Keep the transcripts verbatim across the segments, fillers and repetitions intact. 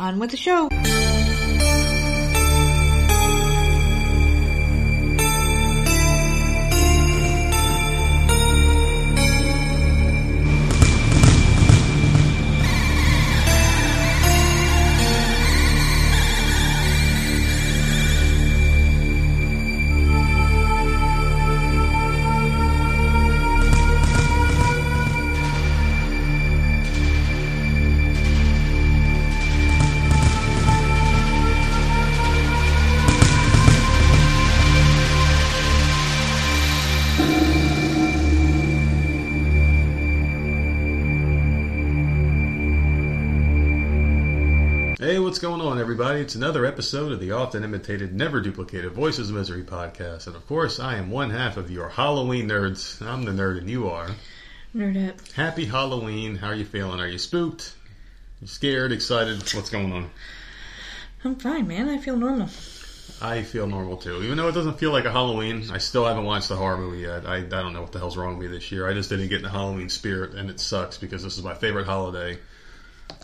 on with the show. What's going on, everybody? It's another episode of the often imitated, never duplicated Voices of Misery podcast, and of course, I am one half of your Halloween nerds. I'm the nerd, and you are nerdette. Happy Halloween! How are you feeling? Are you spooked? You scared? Excited? What's going on? I'm fine, man. I feel normal. I feel normal too, even though it doesn't feel like a Halloween. I still haven't watched the horror movie yet. I I don't know what the hell's wrong with me this year. I just didn't get in the Halloween spirit, and it sucks because this is my favorite holiday.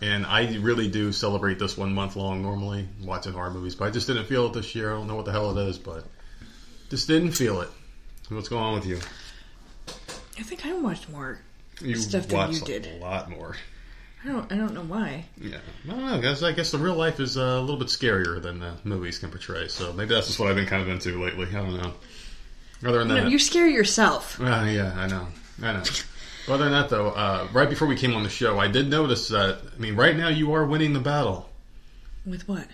And I really do celebrate this one month long normally, watching horror movies. But I just didn't feel it this year. I don't know what the hell it is, but just didn't feel it. What's going on with you? I think I watched more you stuff than you did. You watched a lot more. I don't I don't know why. Yeah. I don't know. I guess, I guess the real life is uh, a little bit scarier than the movies can portray. So maybe that's just what I've been kind of into lately. I don't know. Other than that, no, you scare yourself. Uh, yeah, I know. I know. Other than that, though, uh, right before we came on the show, I did notice that, I mean, right now you are winning the battle. With what?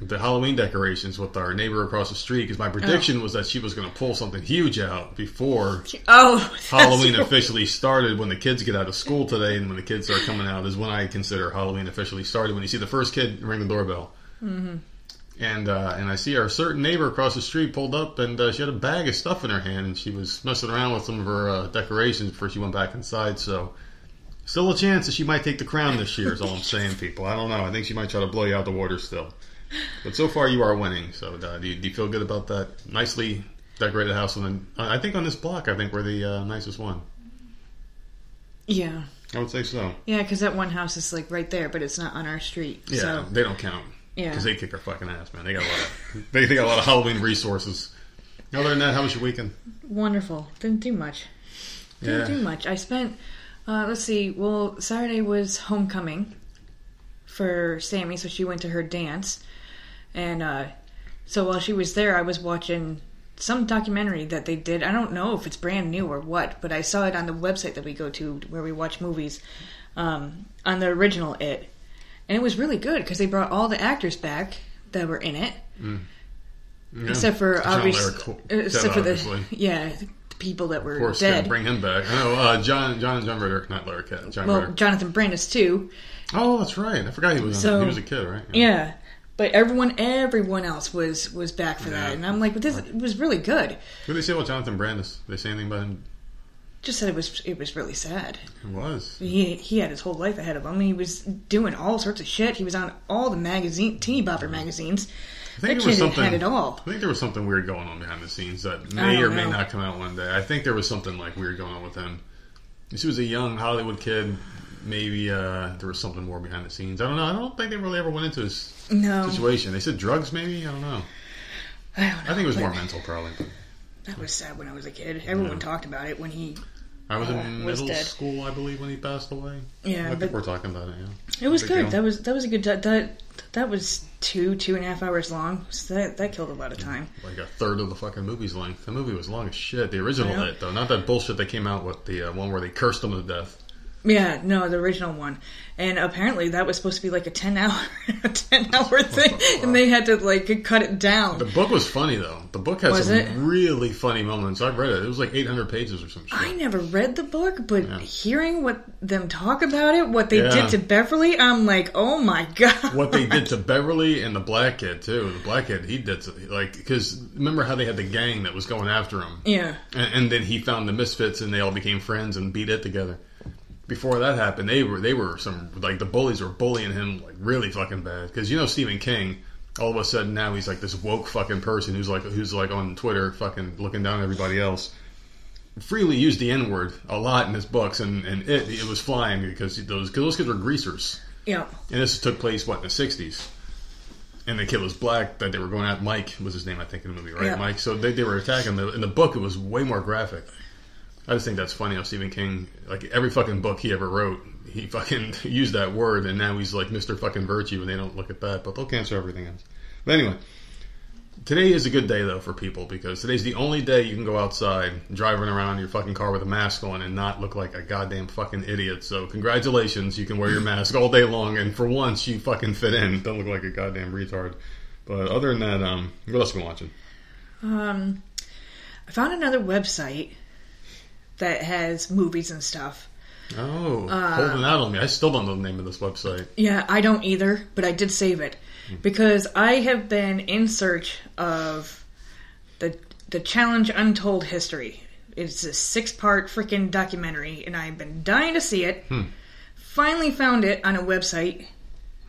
The Halloween decorations with our neighbor across the street, because my prediction oh. was that she was going to pull something huge out before oh, Halloween right. officially started. When the kids get out of school today and when the kids start coming out is when I consider Halloween officially started, when you see the first kid ring the doorbell. Mm-hmm. And uh, and I see our certain neighbor across the street pulled up, and uh, she had a bag of stuff in her hand, and she was messing around with some of her uh, decorations before she went back inside. So, still a chance that she might take the crown this year is all I'm saying, people. I don't know. I think she might try to blow you out the water still. But so far, you are winning. So, uh, do, you, do you feel good about that? Nicely decorated house. On the, I think on this block, I think we're the uh, nicest one. Yeah. I would say so. Yeah, because that one house is, like, right there, but it's not on our street. Yeah, so. They don't count. Yeah, because they kick our fucking ass, man. They got a lot of they, they got a lot of Halloween resources. Other than that, how was your weekend? Wonderful. Didn't do much. Didn't yeah. do much. I spent. Uh, let's see. Well, Saturday was homecoming for Sammy, so she went to her dance, and uh, so while she was there, I was watching some documentary that they did. I don't know if it's brand new or what, but I saw it on the website that we go to where we watch movies um, on the original It. And it was really good because they brought all the actors back that were in it, mm. yeah. except for obviously, except for the yeah the people that were dead. Of course, dead. Bring him back. I know uh, John, John and John Ritter, not Larry Cat. John well, Ritter. Jonathan Brandis too. Oh, that's right. I forgot he was so, he was a kid, right? Yeah. yeah, but everyone everyone else was was back for yeah. that, and I'm like, but this it was really good. What did they say about Jonathan Brandis? Did they say anything about him? Just said it was it was really sad. It was. He he had his whole life ahead of him. He was doing all sorts of shit. He was on all the magazine, teeny bopper magazines. I think that there was something, had it all. I think there was something weird going on behind the scenes that may or know. may not come out one day. I think there was something like weird going on with him. He was a young Hollywood kid. Maybe uh, there was something more behind the scenes. I don't know. I don't think they really ever went into his no. situation. They said drugs maybe? I don't know. I don't know. I think it was more mental probably. That was sad when I was a kid. Everyone yeah. talked about it when he I was in uh, middle was dead. School, I believe, when he passed away. Yeah, I think but we're talking about it. Yeah, it was good. Deal. That was that was a good that that was two two and a half hours long. So that that killed a lot of time. Like a third of the fucking movie's length. The movie was long as shit. The original It though, not that bullshit they came out with the uh, one where they cursed them to death. Yeah, no, the original one, and apparently that was supposed to be like a ten hour, a ten hour thing, and they had to like cut it down. The book was funny though. The book had some it? really funny moments. I've read it. It was like eight hundred pages or some shit. I never read the book, but yeah. hearing what them talk about it, what they yeah. did to Beverly, I'm like, oh my god. What they did to Beverly and the black kid too. The black kid, he did to, like because remember how they had the gang that was going after him. Yeah, and, and then he found the misfits, and they all became friends and beat it together. Before that happened, they were they were some like the bullies were bullying him like really fucking bad because you know Stephen King, all of a sudden now he's like this woke fucking person who's like who's like on Twitter fucking looking down at everybody else. Freely used the N word a lot in his books and, and it it was flying because those cause those kids were greasers. Yeah. And this took place, what, in the sixties? And the kid was black that they were going at. Mike was his name, I think, in the movie, right? Yeah. Mike. So they, they were attacking. The, in the book, it was way more graphic. I just think that's funny how Stephen King, like, every fucking book he ever wrote, he fucking used that word, and now he's like Mister Fucking Virtue, and they don't look at that, but they'll cancel everything else. But anyway, today is a good day, though, for people, because today's the only day you can go outside driving around in your fucking car with a mask on and not look like a goddamn fucking idiot. So congratulations, you can wear your mask all day long, and for once, you fucking fit in. Don't look like a goddamn retard. But other than that, um, what else have you been watching? Um, I found another website that has movies and stuff. Oh, uh, holding out on me. I still don't know the name of this website. Yeah, I don't either, but I did save it. Because I have been in search of the the Challenge Untold History. It's a six-part freaking documentary, and I've been dying to see it. Hmm. Finally found it on a website,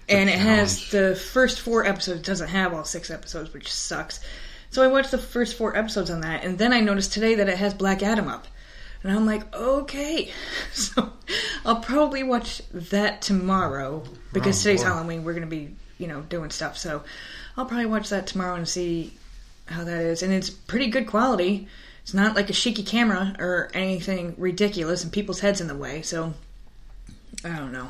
the and challenge. It has the first four episodes. It doesn't have all six episodes, which sucks. So I watched the first four episodes on that, and then I noticed today that it has Black Adam up. And I'm like, okay. So I'll probably watch that tomorrow, because oh, today's boy. Halloween. We're going to be, you know, doing stuff. So I'll probably watch that tomorrow and see how that is. And it's pretty good quality. It's not like a shaky camera or anything ridiculous and people's heads in the way. So I don't know.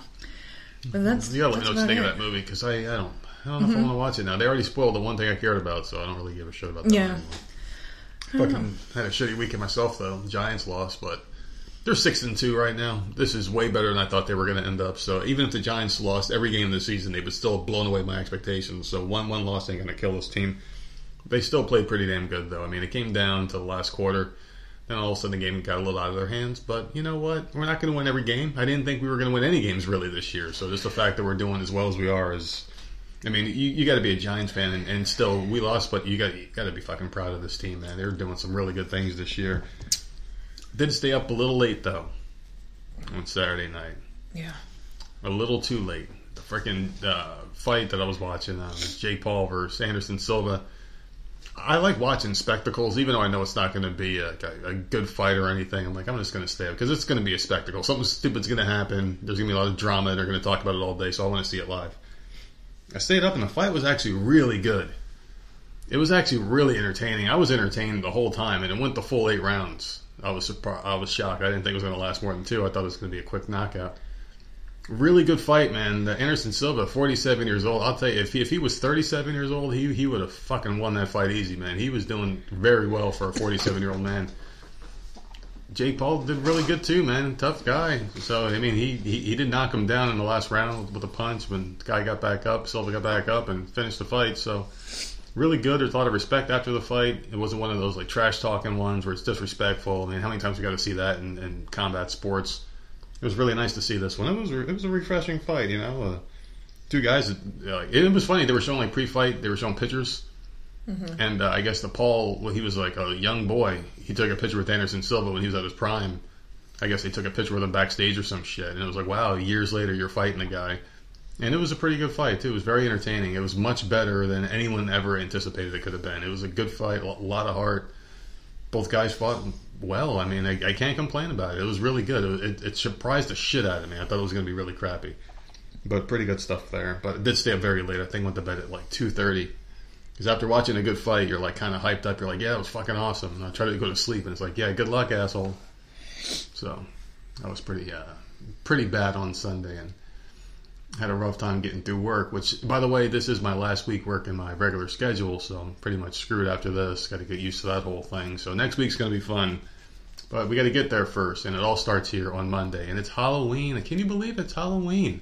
But that's, you gotta let me know what you think of that movie, because I, I don't, I don't know mm-hmm. if I want to watch it now. They already spoiled the one thing I cared about, so I don't really give a shit about that yeah. anymore. Fucking had a shitty weekend myself, though. The Giants lost, but they're six and two right now. This is way better than I thought they were going to end up. So even if the Giants lost every game this season, they would still have blown away my expectations. So one one loss ain't going to kill this team. They still played pretty damn good, though. I mean, it came down to the last quarter. Then all of a sudden the game got a little out of their hands. But you know what? We're not going to win every game. I didn't think we were going to win any games really this year. So just the fact that we're doing as well as we are is... I mean, you, you got to be a Giants fan, and, and still, we lost, but you got you got to be fucking proud of this team, man. They're doing some really good things this year. Did stay up a little late, though, on Saturday night. Yeah. A little too late. The freaking uh, fight that I was watching, uh, Jake Paul versus Anderson Silva. I like watching spectacles, even though I know it's not going to be a, a, a good fight or anything. I'm like, I'm just going to stay up, because it's going to be a spectacle. Something stupid's going to happen. There's going to be a lot of drama. They're going to talk about it all day, so I want to see it live. I stayed up, and the fight was actually really good. It was actually really entertaining. I was entertained the whole time, and it went the full eight rounds. I was surprised. I was shocked. I didn't think it was going to last more than two. I thought it was going to be a quick knockout. Really good fight, man. Anderson Silva, forty-seven years old. I'll tell you, if he, if he was thirty-seven years old, he, he would have fucking won that fight easy, man. He was doing very well for a forty-seven-year-old man. Jake Paul did really good too, man. Tough guy. So, I mean, he, he, he did knock him down in the last round with a punch when the guy got back up, Silva got back up and finished the fight. So, really good. There's a lot of respect after the fight. It wasn't one of those, like, trash-talking ones where it's disrespectful. I mean, how many times we got to see that in, in combat sports? It was really nice to see this one. It was it was a refreshing fight, you know. Uh, two guys, uh, it was funny. They were showing, like, pre-fight, they were showing pictures. Mm-hmm. And uh, I guess the Paul, well, he was like a young boy. He took a picture with Anderson Silva when he was at his prime. I guess they took a picture with him backstage or some shit. And it was like, wow, years later you're fighting the guy. And it was a pretty good fight, too. It was very entertaining. It was much better than anyone ever anticipated it could have been. It was a good fight, a lot of heart. Both guys fought well. I mean, I, I can't complain about it. It was really good. It, it, it surprised the shit out of me. I thought it was going to be really crappy. But pretty good stuff there. But it did stay up very late. I think went to bed at like two thirty. Because after watching a good fight, you're like kind of hyped up. You're like, yeah, it was fucking awesome. And I tried to go to sleep, and it's like, yeah, good luck, asshole. So I was pretty uh, pretty bad on Sunday and had a rough time getting through work, which, by the way, this is my last week working my regular schedule, so I'm pretty much screwed after this. Got to get used to that whole thing. So next week's going to be fun. But we got to get there first, and it all starts here on Monday. And it's Halloween. Can you believe it's Halloween?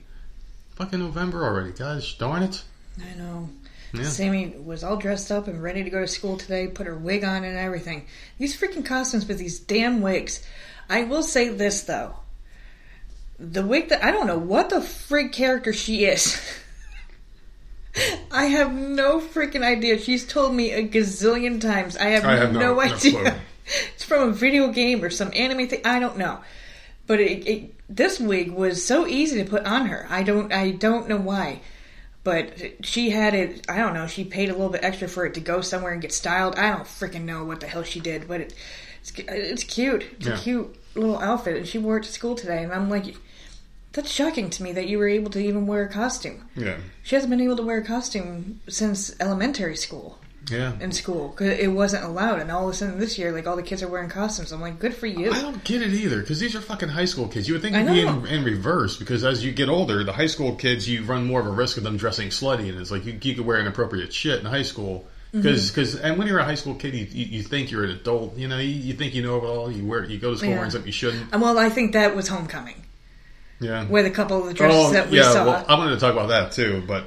Fucking November already. Gosh darn it. I know. Yeah. Sammy was all dressed up and ready to go to school today, put her wig on and everything. These freaking costumes with these damn wigs. I will say this, though. The wig that... I don't know what the frig character she is. I have no freaking idea. She's told me a gazillion times. I have, I have no, no idea. No it's from a video game or some anime thing. I don't know. But it, it, this wig was so easy to put on her. I don't. I don't know why. But she had it, I don't know, she paid a little bit extra for it to go somewhere and get styled. I don't freaking know what the hell she did, but it, it's it's cute. It's yeah. a cute little outfit, and she wore it to school today, and I'm like, That's shocking to me that you were able to even wear a costume. Yeah. She hasn't been able to wear a costume since elementary school. Yeah. In school. Because it wasn't allowed. And all of a sudden this year, like, all the kids are wearing costumes. I'm like, good for you. I don't get it either. Because these are fucking high school kids. You would think it'd be in, in reverse. Because as you get older, the high school kids, you run more of a risk of them dressing slutty. And it's like, you, you could wear inappropriate shit in high school. Because, mm-hmm. and when you're a high school kid, you, you, you think you're an adult. You know, you, you think you know it all. You wear, you go to school yeah. wearing something you shouldn't. Well, I think that was homecoming. Yeah. With a couple of the dresses oh, that we yeah, saw. Well, I wanted to talk about that too, but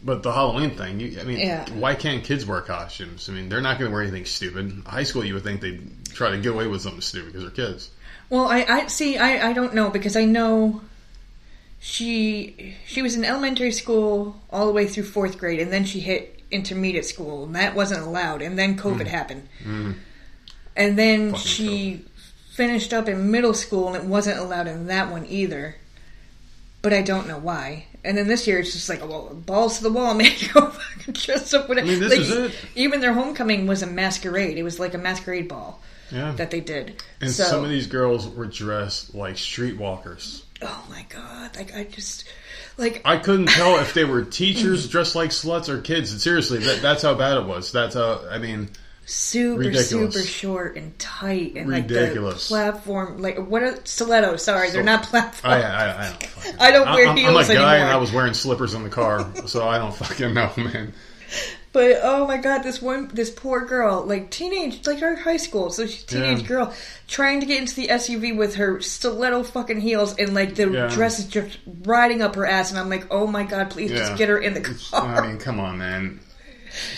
but the Halloween thing. You, I mean, yeah. why can't kids wear costumes? I mean, they're not going to wear anything stupid. High school, you would think they'd try to get away with something stupid because they're kids. Well, I, I see. I, I don't know because I know. She she was in elementary school all the way through fourth grade, and then she hit intermediate school, and that wasn't allowed. And then COVID mm. happened, mm. and then Fucking she COVID. finished up in middle school, and it wasn't allowed in that one either. But I don't know why. And then this year, it's just like, well, balls to the wall, man. Go fucking dress up. Whatever. I mean, this like, is it. Even their homecoming was a masquerade. It was like a masquerade ball yeah. that they did. And so, some of these girls were dressed like streetwalkers. Oh, my God. Like, I just... like I couldn't tell if they were teachers dressed like sluts or kids. And seriously, that, that's how bad it was. That's how... I mean... Super, ridiculous. super short and tight and ridiculous. Like the platform, like what are stilettos? Sorry, so, they're not platforms. I, I, I don't. Fucking I don't wear I'm, heels anymore. I'm a guy, anymore. and I was wearing slippers in the car, so I don't fucking know, man. But oh my God, this one, this poor girl, like teenage, like her high school, so she's a teenage yeah. girl trying to get into the S U V with her stiletto fucking heels, and like the yeah. dress is just riding up her ass, and I'm like, oh my God, please yeah. just get her in the car. I mean, come on, man.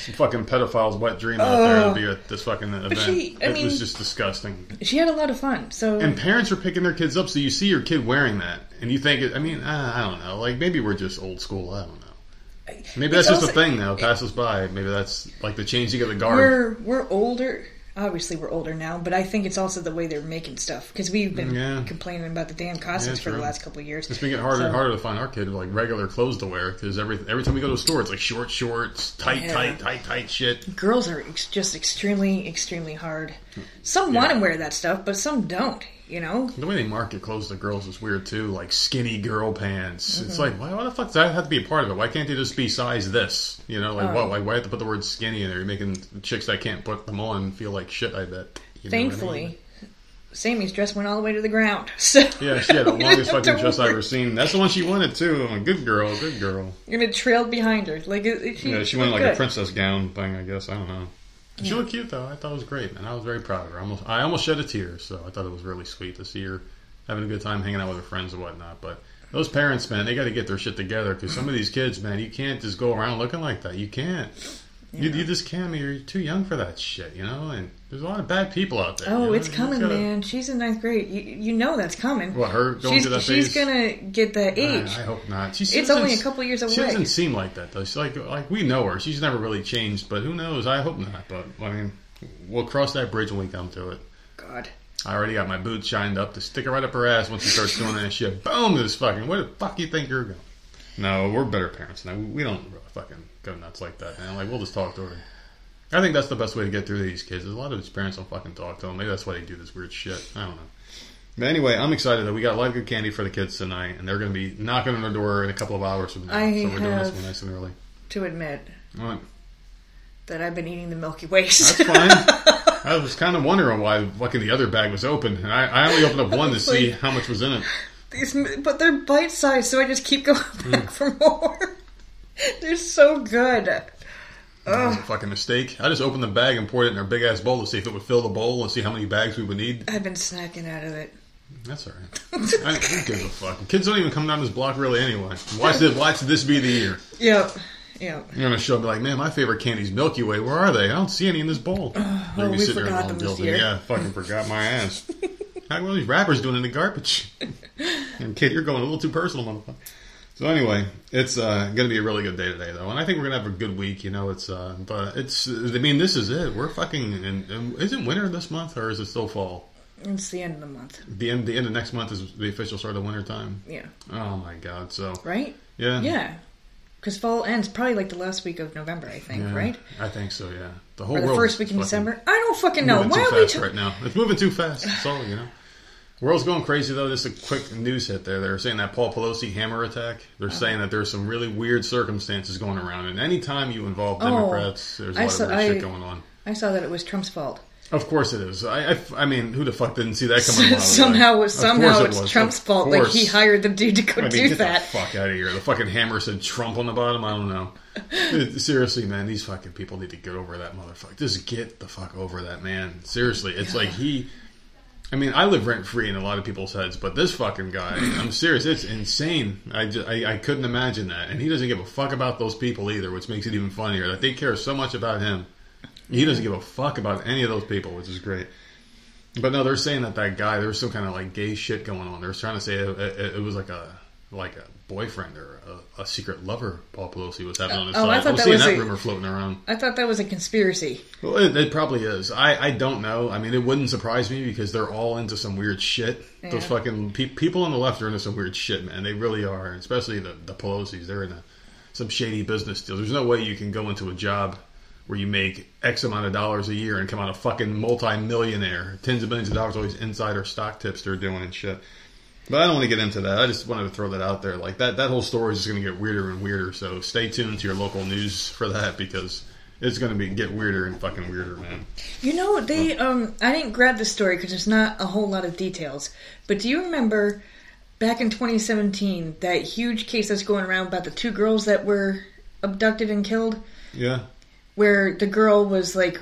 Some fucking pedophile's wet dream out oh, there to be at this fucking event. She, I it mean, was just disgusting. She had a lot of fun. So and parents are picking their kids up, so you see your kid wearing that, and you think, I mean, uh, I don't know. Like, maybe we're just old school. I don't know. Maybe that's it's just also, a thing now. Pass us by. Maybe that's like the changing of the guard. We're, we're older. Obviously, we're older now, but I think it's also the way they're making stuff. Because we've been yeah. complaining about the damn costumes yeah, for the last couple of years. It's been getting harder so. and harder to find our kid like regular clothes to wear. Because every, every time we go to a store, it's like short shorts, tight, yeah. tight, tight, tight shit. Girls are ex- just extremely, extremely hard. Some yeah. want to wear that stuff, but some don't, you know? The way they market clothes to girls is weird, too. Like skinny girl pants. Mm-hmm. It's like, why, why the fuck does that have to be a part of it? Why can't they just be size this? You know, like, oh. what? Like, why have to put the word skinny in there? You're making chicks that can't put them on feel like Like shit, I bet. You know Thankfully, I mean? Sammy's dress went all the way to the ground. So yeah, she had the longest fucking dress I've ever seen. That's the one she wanted too. I'm like, good girl, good girl. And it trailed behind her. Like she, yeah, she wanted like good. a princess gown thing. I guess I don't know. Yeah. She looked cute though. I thought it was great, man. I was very proud of her. I almost, I almost shed a tear. So I thought it was really sweet to see her having a good time, hanging out with her friends and whatnot. But those parents, man, they got to get their shit together because some of these kids, man, you can't just go around looking like that. You can't. You, you just can't. I mean, you're too young for that shit, you know? And there's a lot of bad people out there. Oh, you know? it's you coming, gotta... man. She's in ninth grade. You, you know that's coming. What, her going she's, through that phase? She's going to get that age. Uh, I hope not. She's, it's only a couple years away. She doesn't seem like that, though. She's like, like, we know her. She's never really changed, but who knows? I hope not. But, I mean, we'll cross that bridge when we come to it. God. I already got my boots shined up to stick it right up her ass once she starts doing that shit. Boom, this fucking, where the fuck you think you're going? No, we're better parents now. We don't really fucking go nuts like that, man. Like, we'll just talk to her. I think that's the best way to get through to these kids. There's a lot of these parents don't fucking talk to them. Maybe that's why they do this weird shit. I don't know. But anyway, I'm excited that we got a lot of good candy for the kids tonight, and they're going to be knocking on their door in a couple of hours from now. I so we're doing this one nice and early. To admit what? That I've been eating the Milky Ways. That's fine. I was kind of wondering why fucking the other bag was open, and I, I only opened up one to like, see how much was in it. These, but they're bite-sized, so I just keep going back mm. for more. They're so good. That was a fucking mistake. I just opened the bag and poured it in our big-ass bowl to see if it would fill the bowl and see how many bags we would need. I've been snacking out of it. That's all right. I don't give a fuck. Kids don't even come down this block really anyway. Watch this, watch this be the year. Yep. Yeah. You're going to show up and be like, man, my favorite candy's Milky Way. Where are they? I don't see any in this bowl. Oh, well, we forgot them this year. Yeah, I fucking forgot my ass. How are these rappers doing in the garbage? And kid, you're going a little too personal, motherfucker. So anyway, it's uh, going to be a really good day today, though, and I think we're going to have a good week. You know, it's uh, but it's. I mean, this is it. We're fucking. In, in, isn't winter this month, or is it still fall? It's the end of the month. The end. The end of next month is the official start of winter time. Yeah. Oh my God. So. Right. Yeah. Yeah. Because fall ends probably like the last week of November, I think, yeah, right? I think so, yeah. The whole or the world first week in December. I don't fucking know. Why are we too fast right now? It's moving too fast. It's all, you know. World's going crazy, though. This is a quick news hit there. They're saying that Paul Pelosi hammer attack. They're okay. saying that there's some really weird circumstances going around. And any time you involve Democrats, oh, there's a lot saw, of weird I, shit going on. I saw that it was Trump's fault. Of course it is. I, I, I mean, who the fuck didn't see that coming? somehow somehow it it's was. Trump's of fault. Course. Like, he hired the dude to go I mean, do get that. Get the fuck out of here. The fucking hammer said Trump on the bottom. I don't know. Seriously, man, these fucking people need to get over that motherfucker. Just get the fuck over that man. Seriously. It's yeah. like he... I mean, I live rent-free in a lot of people's heads, but this fucking guy, I'm serious, it's insane. I, just, I, I couldn't imagine that. And he doesn't give a fuck about those people either, which makes it even funnier. That they care so much about him. He doesn't give a fuck about any of those people, which is great. But no, they're saying that that guy, there's some kind of like gay shit going on. They're trying to say it, it, it was like a like a boyfriend or a, a secret lover Paul Pelosi was having on his oh, side. I, I was that seeing was that a, rumor floating around. I thought that was a conspiracy. Well, it, it probably is. I, I don't know. I mean, it wouldn't surprise me because they're all into some weird shit. Yeah. Those fucking pe- people on the left are into some weird shit, man. They really are. Especially the, the Pelosis. They're in a, some shady business deal. There's no way you can go into a job where you make X amount of dollars a year and come out a fucking multi-millionaire. Tens of millions of dollars, all these insider stock tips they're doing and shit. But I don't want to get into that. I just wanted to throw that out there. Like that, that whole story is just going to get weirder and weirder. So stay tuned to your local news for that because it's going to be get weirder and fucking weirder, man. You know, they. Um, I didn't grab this story because there's not a whole lot of details. But do you remember back in twenty seventeen that huge case that's going around about the two girls that were abducted and killed? Yeah. Where the girl was like,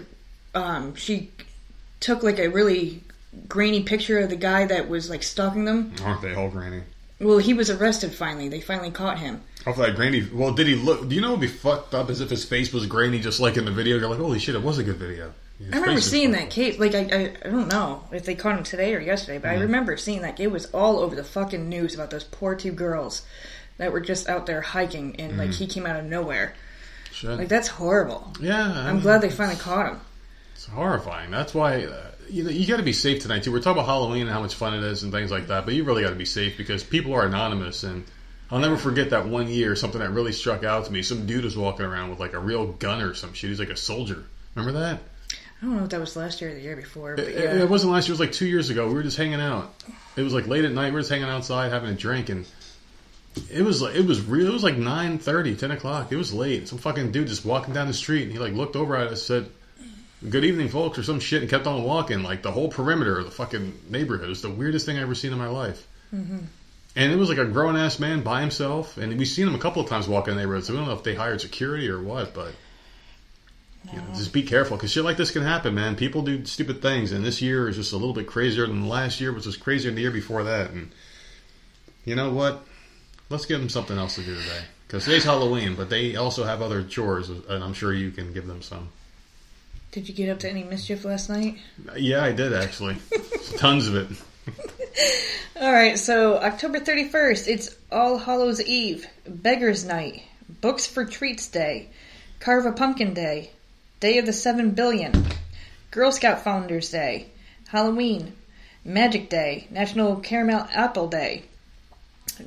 um, she took like a really grainy picture of the guy that was like stalking them. Aren't they all grainy? Well, he was arrested finally. They finally caught him. Hopefully that grainy... Well, did he look... Do you know what would be fucked up is if his face was grainy just like in the video? You're like, holy shit, it was a good video. His I remember seeing that case. Like, I, I I don't know if they caught him today or yesterday, but mm-hmm. I remember seeing that. It was all over the fucking news about those poor two girls that were just out there hiking and mm-hmm. like he came out of nowhere. Shit. Like, that's horrible. Yeah. I I'm mean, glad they finally caught him. It's horrifying. That's why... Uh, You know, you got to be safe tonight, too. We're talking about Halloween and how much fun it is and things like that, but you really got to be safe because people are anonymous, and I'll never forget that one year, something that really struck out to me. Some dude was walking around with, like, a real gun or some shit. He's like a soldier. Remember that? I don't know if that was last year or the year before. But it, yeah. it wasn't last year. It was, like, two years ago. We were just hanging out. It was, like, late at night. We were just hanging outside having a drink, and it was, like, it was real. It was, like, nine thirty, ten o'clock. It was late. Some fucking dude just walking down the street, and he, like, looked over at us and said, "Good evening, folks," or some shit, and kept on walking. Like, the whole perimeter of the fucking neighborhood. It was the weirdest thing I've ever seen in my life. Mm-hmm. And it was like a grown-ass man by himself. And we've seen him a couple of times walking in the neighborhood, so we don't know if they hired security or what, but no. you know, just be careful, because shit like this can happen, man. People do stupid things, and this year is just a little bit crazier than last year, which was crazier than the year before that. And you know what? Let's give them something else to do today, because today's Halloween, but they also have other chores, and I'm sure you can give them some. Did you get up to any mischief last night? Yeah, I did, actually. Tons of it. All right, so October thirty-first, it's All Hallows Eve, Beggar's Night, Books for Treats Day, Carve a Pumpkin Day, Day of the Seven Billion, Girl Scout Founders Day, Halloween, Magic Day, National Caramel Apple Day,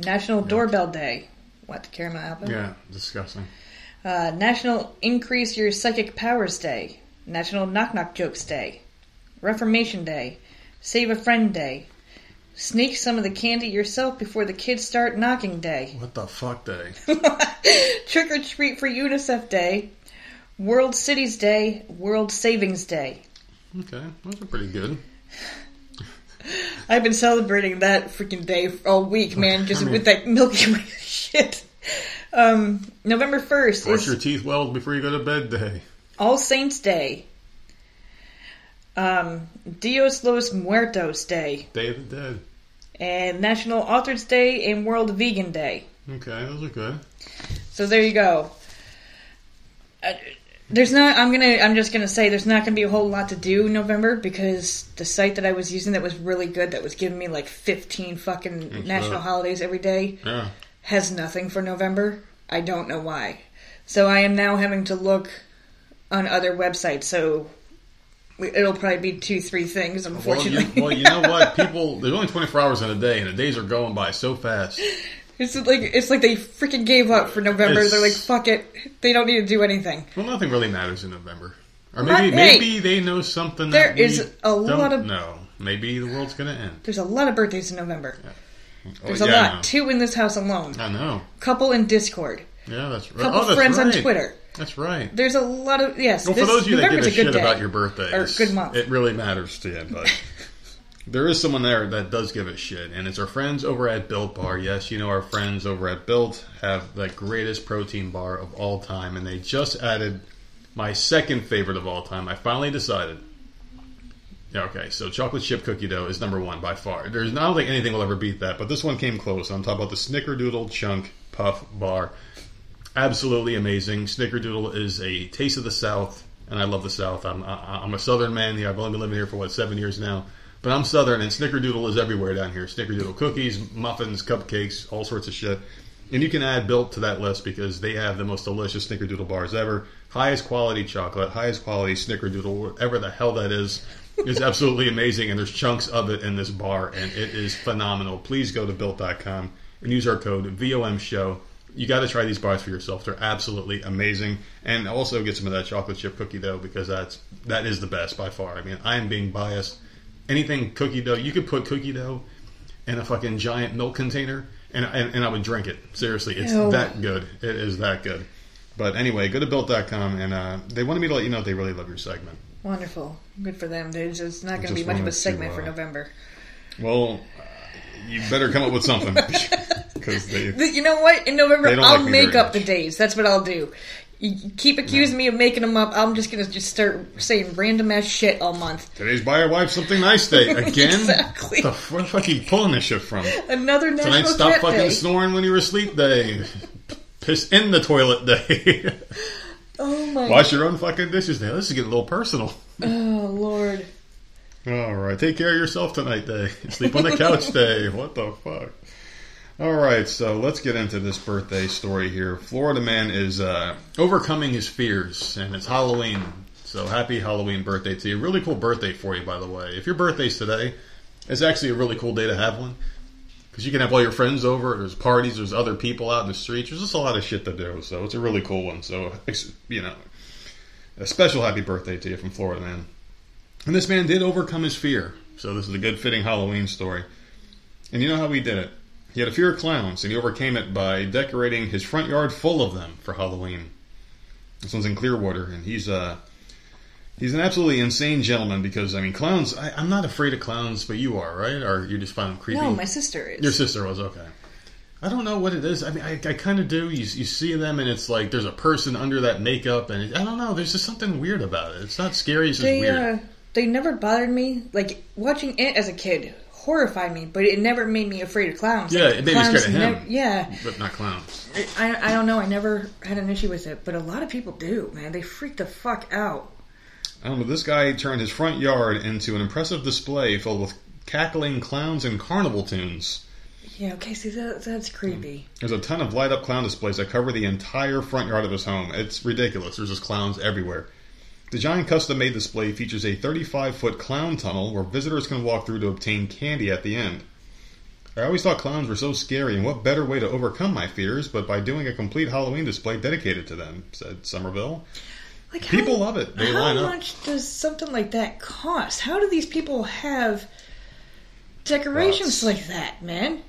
National yep. Doorbell Day. What, the caramel apple? Yeah, disgusting. Uh, National Increase Your Psychic Powers Day. National Knock Knock Jokes Day, Reformation Day, Save a Friend Day, Sneak Some of the Candy Yourself Before the Kids Start Knocking Day. What the fuck day? Trick or Treat for UNICEF Day, World Cities Day, World Savings Day. Okay, those are pretty good. I've been celebrating that freaking day all week, man, just I mean, with that Milky Way shit. Um, November first. Brush your teeth well before you go to bed day. All Saints Day, um, Dios los Muertos Day, Day of the Dead, and National Authors Day and World Vegan Day. Okay, those are good. So there you go. Uh, there's not. I'm gonna. I'm just gonna say there's not gonna be a whole lot to do in November because the site that I was using that was really good that was giving me like fifteen fucking That's national right. holidays every day yeah. has nothing for November. I don't know why. So I am now having to look on other websites, so it'll probably be two, three things, unfortunately. Well, you, well, you know what? People, there's only twenty-four hours in a day, and the days are going by so fast. It's like it's like they freaking gave up for November. It's, They're like, fuck it. They don't need to do anything. Well, nothing really matters in November. Or maybe but, hey, maybe they know something there that we is a lot of know. Maybe the world's going to end. There's a lot of birthdays in November. Yeah. Well, There's a yeah, lot. No. Two in this house alone. I know. Couple in Discord. Yeah, that's right. Couple oh, that's friends right. on Twitter. That's right. There's a lot of... Yes. Well, this, for those of you November's that give a, a shit day. about your birthdays... Or good month. It really matters to you, but... There is someone there that does give a shit, and it's our friends over at Built Bar. Yes, you know our friends over at Built have the greatest protein bar of all time, and they just added my second favorite of all time. I finally decided. Okay, so chocolate chip cookie dough is number one by far. There's, I don't think anything will ever beat that, but this one came close. I'm talking about the Snickerdoodle Chunk Puff Bar. Absolutely amazing. Snickerdoodle is a taste of the South, and I love the South. I'm, I'm a Southern man here. I've only been living here for, what, seven years now. But I'm Southern, and Snickerdoodle is everywhere down here. Snickerdoodle cookies, muffins, cupcakes, all sorts of shit. And you can add Built to that list because they have the most delicious Snickerdoodle bars ever. Highest quality chocolate, highest quality Snickerdoodle, whatever the hell that is, is absolutely amazing. And there's chunks of it in this bar, and it is phenomenal. Please go to Built dot com and use our code V O M show. You got to try these bars for yourself. They're absolutely amazing. And also get some of that chocolate chip cookie dough because that's, that is the best by far. I mean, I am being biased. Anything cookie dough, you could put cookie dough in a fucking giant milk container, and and, and I would drink it. Seriously, it's Ew. that good. It is that good. But anyway, go to Built dot com, and uh, they wanted me to let you know they really love your segment. Wonderful. Good for them. There's it's not going to be much of a segment to, uh, for November. Well, uh, you better come up with something. Because they, you know what? In November, I'll like make up much. the days. That's what I'll do. You keep accusing no. me of making them up. I'm just going to just start saying random-ass shit all month. Today's Buy Your Wife Something Nice Day. Again? Exactly. What the fuck, fuck are you pulling this shit from? Another national Tonight, stop fucking day. snoring when you were asleep day. Piss in the toilet day. Oh, my God. Wash your own fucking dishes day. This is getting a little personal. Oh, Lord. All right. Take care of yourself tonight day. Sleep on the couch day. What the fuck? All right, so let's get into this birthday story here. Florida man is uh, overcoming his fears, and it's Halloween. So happy Halloween birthday to you. Really cool birthday for you, by the way. If your birthday's today, it's actually a really cool day to have one because you can have all your friends over. There's parties. There's other people out in the streets. There's just a lot of shit to do, so it's a really cool one. So, you know, a special happy birthday to you from Florida, man. And this man did overcome his fear. So this is a good fitting Halloween story. And you know how he did it. He had a fear of clowns, and he overcame it by decorating his front yard full of them for Halloween. This one's in Clearwater, and he's uh, he's an absolutely insane gentleman because, I mean, clowns, I, I'm not afraid of clowns, but you are, right? Or you just find them creepy? No, my sister is. Your sister was, okay. I don't know what it is. I mean, I, I kind of do. You, you see them, and it's like there's a person under that makeup, and it, I don't know. There's just something weird about it. It's not scary, it's just they, weird. Uh, they never bothered me. Like, watching it as a kid horrified me, but it never made me afraid of clowns. Yeah, it made me scared of him. Nev- yeah. But not clowns. I, I don't know. I never had an issue with it, but a lot of people do, man. They freak the fuck out. I don't know. This guy turned his front yard into an impressive display filled with cackling clowns and carnival tunes. Yeah, okay, see, that, that's creepy. There's a ton of light-up clown displays that cover the entire front yard of his home. It's ridiculous. There's just clowns everywhere. The giant custom-made display features a thirty-five foot clown tunnel where visitors can walk through to obtain candy at the end. I always thought clowns were so scary, and what better way to overcome my fears but by doing a complete Halloween display dedicated to them, said Somerville. Like people how, love it. They line up. How much does something like that cost? How do these people have decorations Lots. like that, man?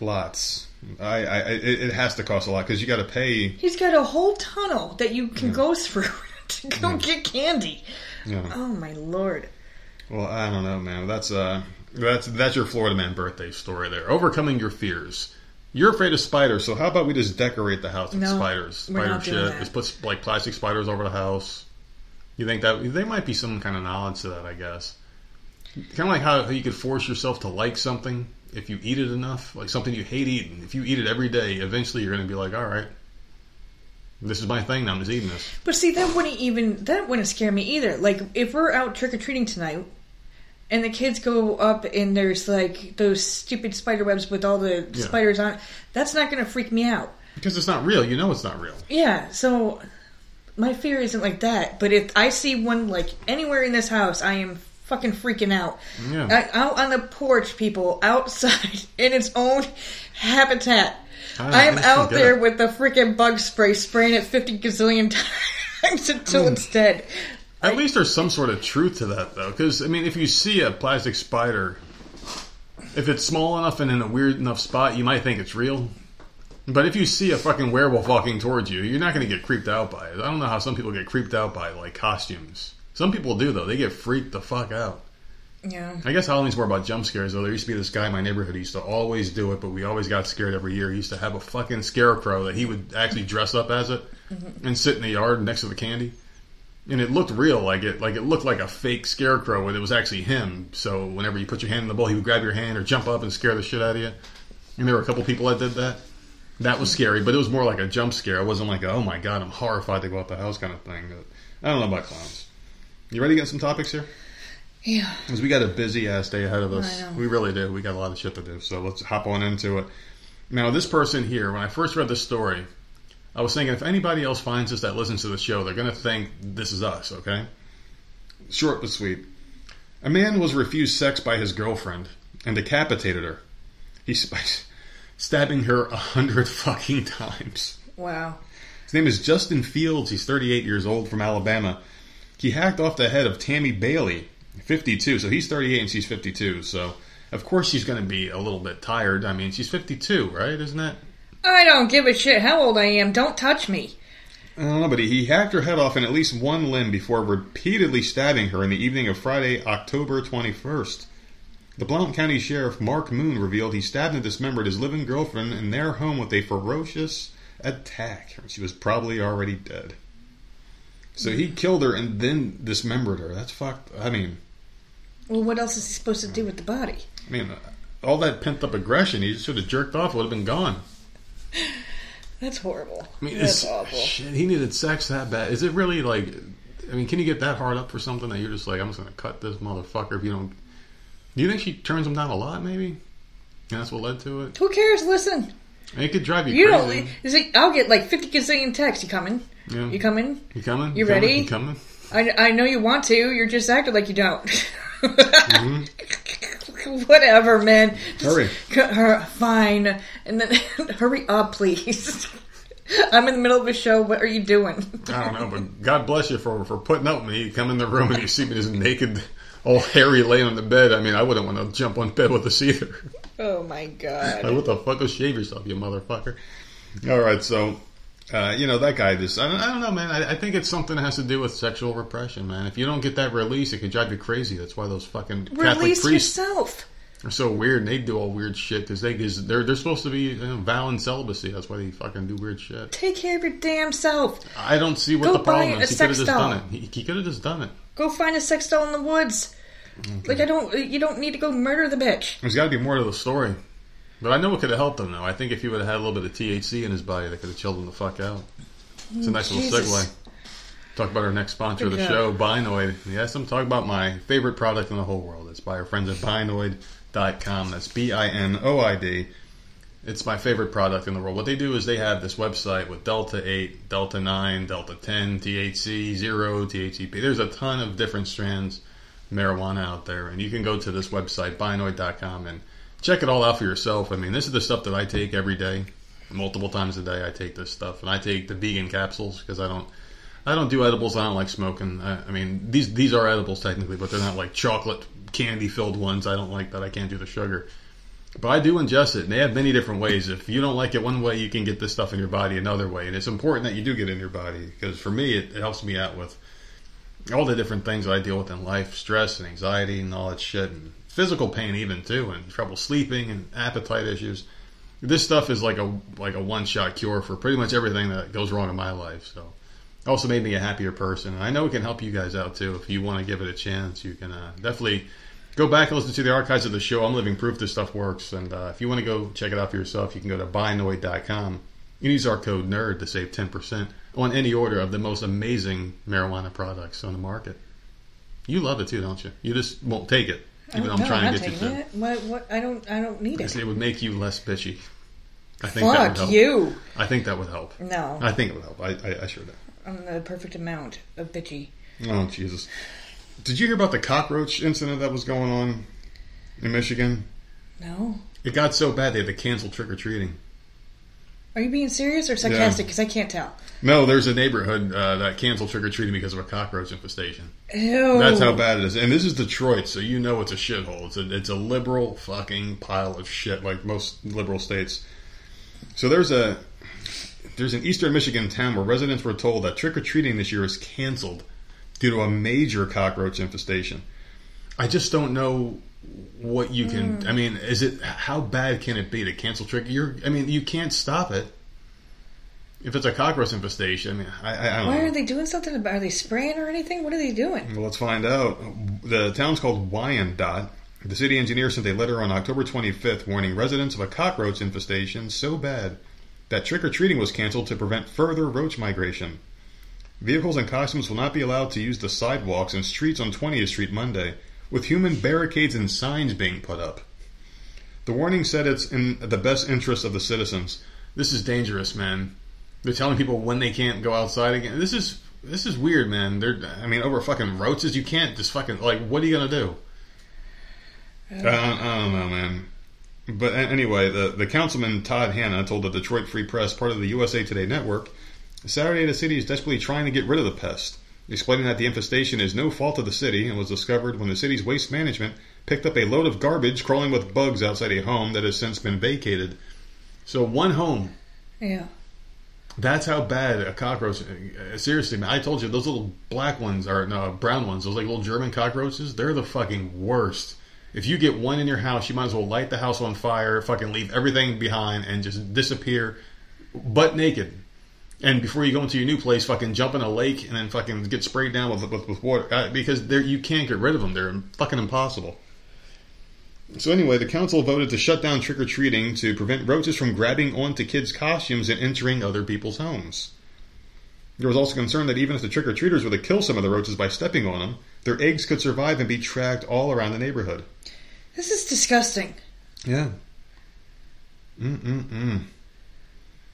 Lots. I, I, it, it has to cost a lot because you got to pay. He's got a whole tunnel that you can yeah. go through. To go yeah. get candy. Yeah. Oh my Lord. Well, I don't know, man. That's uh, that's that's your Florida man birthday story there. Overcoming your fears. You're afraid of spiders, so how about we just decorate the house with no, spiders? Spider we're not shit. Doing that. Just put like plastic spiders over the house. You think that there might be some kind of knowledge to that? I guess. Kind of like how you could force yourself to like something if you eat it enough, like something you hate eating. If you eat it every day, eventually you're going to be like, all right. This is my thing now, I'm just eating this. But see, that wouldn't even, that wouldn't scare me either. Like, if we're out trick-or-treating tonight, and the kids go up and there's, like, those stupid spider webs with all the yeah. spiders on it, that's not going to freak me out. Because it's not real. You know it's not real. Yeah, so my fear isn't like that. But if I see one, like, anywhere in this house, I am fucking freaking out. Yeah. I, out on the porch, people, outside, in its own habitat. I'm out there it. with the freaking bug spray, spraying it fifty gazillion times until I mean, it's dead. At least there's some sort of truth to that, though. Because, I mean, if you see a plastic spider, if it's small enough and in a weird enough spot, you might think it's real. But if you see a fucking werewolf walking towards you, you're not going to get creeped out by it. I don't know how some people get creeped out by, like, costumes. Some people do, though. They get freaked the fuck out. Yeah. I guess Halloween's more about jump scares, though. There used to be this guy in my neighborhood who used to always do it, but we always got scared every year. He used to have a fucking scarecrow that he would actually dress up as it mm-hmm. and sit in the yard next to the candy. And it looked real, like it like it looked like a fake scarecrow, but it was actually him. So whenever you put your hand in the bowl, he would grab your hand or jump up and scare the shit out of you. And there were a couple people that did that. That was scary, but it was more like a jump scare. It wasn't like, a, oh my god, I'm horrified to go out the house kind of thing. I don't know about clowns. You ready to get some topics here? Yeah. Because we got a busy-ass day ahead of us. I know. We really do. We got a lot of shit to do, so let's hop on into it. Now, this person here, when I first read this story, I was thinking, if anybody else finds us that listens to the show, they're going to think this is us, okay? Short but sweet. A man was refused sex by his girlfriend and decapitated her. He spiked, stabbing her a hundred fucking times. Wow. His name is Justin Fields. He's thirty-eight years old from Alabama. He hacked off the head of Tammy Bailey, fifty-two. So he's thirty-eight and she's fifty-two. So, of course, she's going to be a little bit tired. I mean, she's fifty-two, right? Isn't that? I don't give a shit how old I am. Don't touch me. I don't know, but he hacked her head off in at least one limb before repeatedly stabbing her in the evening of Friday, October twenty-first. The Blount County Sheriff Mark Moon revealed he stabbed and dismembered his living girlfriend in their home with a ferocious attack. She was probably already dead. So he killed her and then dismembered her. That's fucked. I mean... Well, what else is he supposed to do with the body? I mean, all that pent-up aggression, he should have jerked off, would have been gone. That's horrible. I mean, that's awful. Shit, he needed sex that bad. Is it really like, I mean, can you get that hard up for something that you're just like, I'm just going to cut this motherfucker if you don't. Do you think she turns him down a lot, maybe? And that's what led to it? Who cares? Listen. It could drive you, you crazy. Don't, is it, I'll get like fifty gazillion texts. You coming? Yeah. You coming? You coming? You, you ready? Coming? You coming? I, I know you want to. You're just acting like you don't. Mm-hmm. Whatever, man. Just hurry. Her, fine. And then, hurry up, please. I'm in the middle of a show. What are you doing? I don't know, but God bless you for, for putting up with me. You come in the room and you see me just naked, all hairy, laying on the bed. I mean, I wouldn't want to jump on bed with us either. Oh, my God. Like, what the fuck? Go shave yourself, you motherfucker. All right, so, uh, you know, that guy just, I don't, I don't know, man. I, I think it's something that has to do with sexual repression, man. If you don't get that release, it can drive you crazy. That's why those fucking Catholic priests. Release yourself. They're so weird, and they do all weird shit because they, they're, they're supposed to be, you know, vowing celibacy. That's why they fucking do weird shit. Take care of your damn self. I don't see what Go the problem is. He could have just doll. done it. He, he could have just done it. Go find a sex doll in the woods. Okay. Like, I don't, you don't need to go murder the bitch. There's got to be more to the story. But I know it could have helped him, though. I think if he would have had a little bit of T H C in his body, they could have chilled him the fuck out. It's a nice Jesus. little segue. Talk about our next sponsor of the show, Binoid. Yes, I'm talking about my favorite product in the whole world. It's by our friends at Binoid dot com. That's B I N O I D. It's my favorite product in the world. What they do is they have this website with Delta eight, Delta nine, Delta ten, T H C, zero, T H C P. There's a ton of different strands of marijuana out there. And you can go to this website, Binoid dot com, and check it all out for yourself. I mean, this is the stuff that I take every day. Multiple times a day I take this stuff. And I take the vegan capsules because I don't... I don't do edibles. I don't like smoking. I, I mean, these these are edibles technically, but they're not like chocolate candy-filled ones. I don't like that. I can't do the sugar. But I do ingest it, and they have many different ways. If you don't like it one way, you can get this stuff in your body another way. And it's important that you do get it in your body because, for me, it, it helps me out with all the different things that I deal with in life, stress and anxiety and all that shit, and physical pain even, too, and trouble sleeping and appetite issues. This stuff is like a like a one-shot cure for pretty much everything that goes wrong in my life, so... Also made me a happier person. And I know it can help you guys out, too. If you want to give it a chance, you can uh, definitely go back and listen to the archives of the show. I'm living proof this stuff works. And uh, if you want to go check it out for yourself, you can go to Binoid dot com and use our code NERD to save ten percent on any order of the most amazing marijuana products on the market. You love it, too, don't you? You just won't take it, even though I'm trying to get you to. What, what, I don't, I don't need it. It would make you less bitchy. I think Fuck that would help. you. I think that would help. No. I think it would help. I, I, I sure do. On the perfect amount of bitchy. Oh, Jesus. Did you hear about the cockroach incident that was going on in Michigan? No. It got so bad they had to cancel trick-or-treating. Are you being serious or sarcastic? Because yeah. I can't tell. No, there's a neighborhood uh, that canceled trick-or-treating because of a cockroach infestation. Ew. That's how bad it is. And this is Detroit, so you know it's a shithole. It's a, it's a liberal fucking pile of shit, like most liberal states. So there's a there's an eastern Michigan town where residents were told that trick-or-treating this year is canceled due to a major cockroach infestation. I just don't know what you can... Mm. I mean, is it... How bad can it be to cancel trick? You're... I mean, you can't stop it. If it's a cockroach infestation, I mean, I, I don't Why know. Why are they doing something about... Are they spraying or anything? What are they doing? Well, let's find out. The town's called Wyandotte. The city engineer sent a letter on October twenty-fifth warning residents of a cockroach infestation so bad that trick-or-treating was canceled to prevent further roach migration. Vehicles and costumes will not be allowed to use the sidewalks and streets on twentieth street Monday, with human barricades and signs being put up. The warning said it's in the best interest of the citizens. This is dangerous, man. They're telling people when they can't go outside again. This is this is weird, man. They're I mean, over fucking roaches, you can't just fucking, like, what are you going to do? I don't, uh, I don't know, man. But anyway, the, the councilman Todd Hanna told the Detroit Free Press, part of the U S A Today network, Saturday the city is desperately trying to get rid of the pest, explaining that the infestation is no fault of the city and was discovered when the city's waste management picked up a load of garbage crawling with bugs outside a home that has since been vacated. So one home. Yeah. That's how bad a cockroach... Seriously, man, I told you, those little black ones, or no, brown ones, those like little German cockroaches, they're the fucking worst. If you get one in your house, you might as well light the house on fire, fucking leave everything behind, and just disappear butt naked. And before you go into your new place, fucking jump in a lake and then fucking get sprayed down with with, with water. Uh, because you can't get rid of them. They're fucking impossible. So anyway, the council voted to shut down trick-or-treating to prevent roaches from grabbing onto kids' costumes and entering other people's homes. There was also concern that even if the trick-or-treaters were to kill some of the roaches by stepping on them, their eggs could survive and be tracked all around the neighborhood. This is disgusting. Yeah. Mm-mm-mm.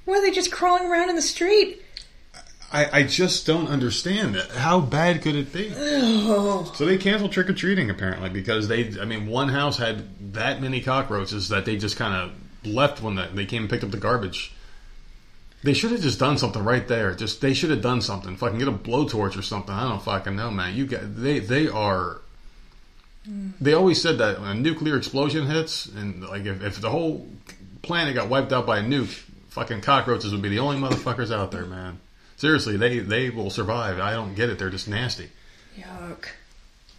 Why are they just crawling around in the street? I, I just don't understand it. How bad could it be? Oh. So they canceled trick-or-treating, apparently, because they, I mean, one house had that many cockroaches that they just kind of left when they came and picked up the garbage. They should have just done something right there. Just They should have done something. Fucking get a blowtorch or something. I don't fucking know, man. You got, they, they are... Mm. They always said that when a nuclear explosion hits, and like if, if the whole planet got wiped out by a nuke... Fucking cockroaches would be the only motherfuckers out there, man. Seriously, they, they will survive. I don't get it. They're just nasty. Yuck.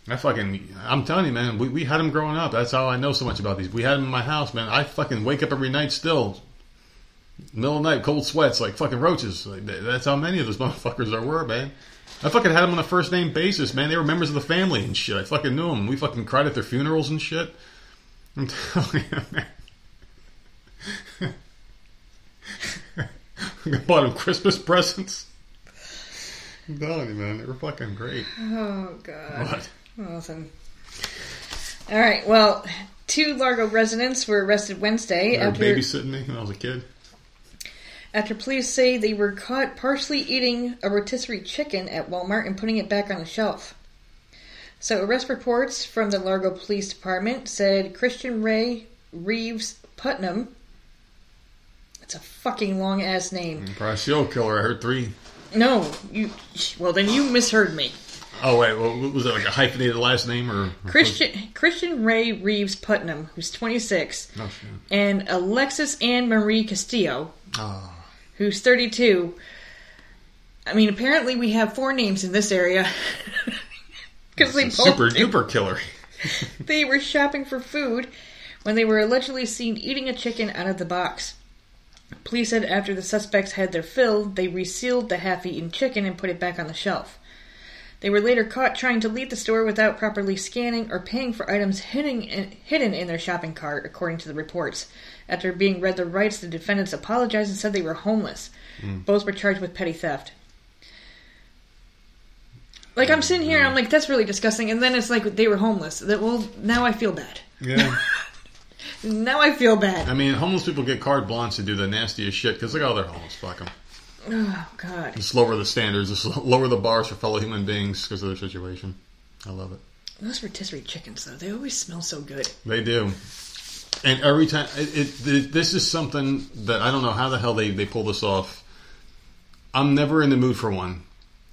I fucking... I'm telling you, man, we, we had them growing up. That's how I know so much about these. We had them in my house, man. I fucking wake up every night still. Middle of the night, cold sweats, like fucking roaches. Like, that's how many of those motherfuckers there were, man. I fucking had them on a first-name basis, man. They were members of the family and shit. I fucking knew them. We fucking cried at their funerals and shit. I'm telling you, man. I bought them Christmas presents. I'm telling you, man, they were fucking great. Oh, God. What? Awesome. All right, well, two Largo residents were arrested Wednesday. They were after, babysitting me when I was a kid. After police say they were caught partially eating a rotisserie chicken at Walmart and putting it back on the shelf. So arrest reports from the Largo Police Department said Christian Ray Reeves Putnam... It's a fucking long-ass name. Probably serial killer. I heard three. No. you. Well, then you misheard me. Oh, wait. Well, was that like a hyphenated last name? or, or Christian was... Christian Ray Reeves Putnam, who's twenty-six, oh, shit. And Alexis Ann Marie Castillo, oh. who's thirty-two. I mean, apparently we have four names in this area. Because they both super-duper killer. They were shopping for food when they were allegedly seen eating a chicken out of the box. Police said after the suspects had their fill, they resealed the half-eaten chicken and put it back on the shelf. They were later caught trying to leave the store without properly scanning or paying for items hidden in their shopping cart, according to the reports. After being read the rights, the defendants apologized and said they were homeless. Mm. Both were charged with petty theft. Like, I'm sitting here and I'm like, that's really disgusting. And then it's like, they were homeless. Well, now I feel bad. Yeah. Now I feel bad. I mean, homeless people get carte blanche to do the nastiest shit because look how they're homeless. Fuck them. Oh, God. Just lower the standards. Just lower the bars for fellow human beings because of their situation. I love it. Those rotisserie chickens, though, they always smell so good. They do. And every time, it, it, it, this is something that I don't know how the hell they, they pull this off. I'm never in the mood for one.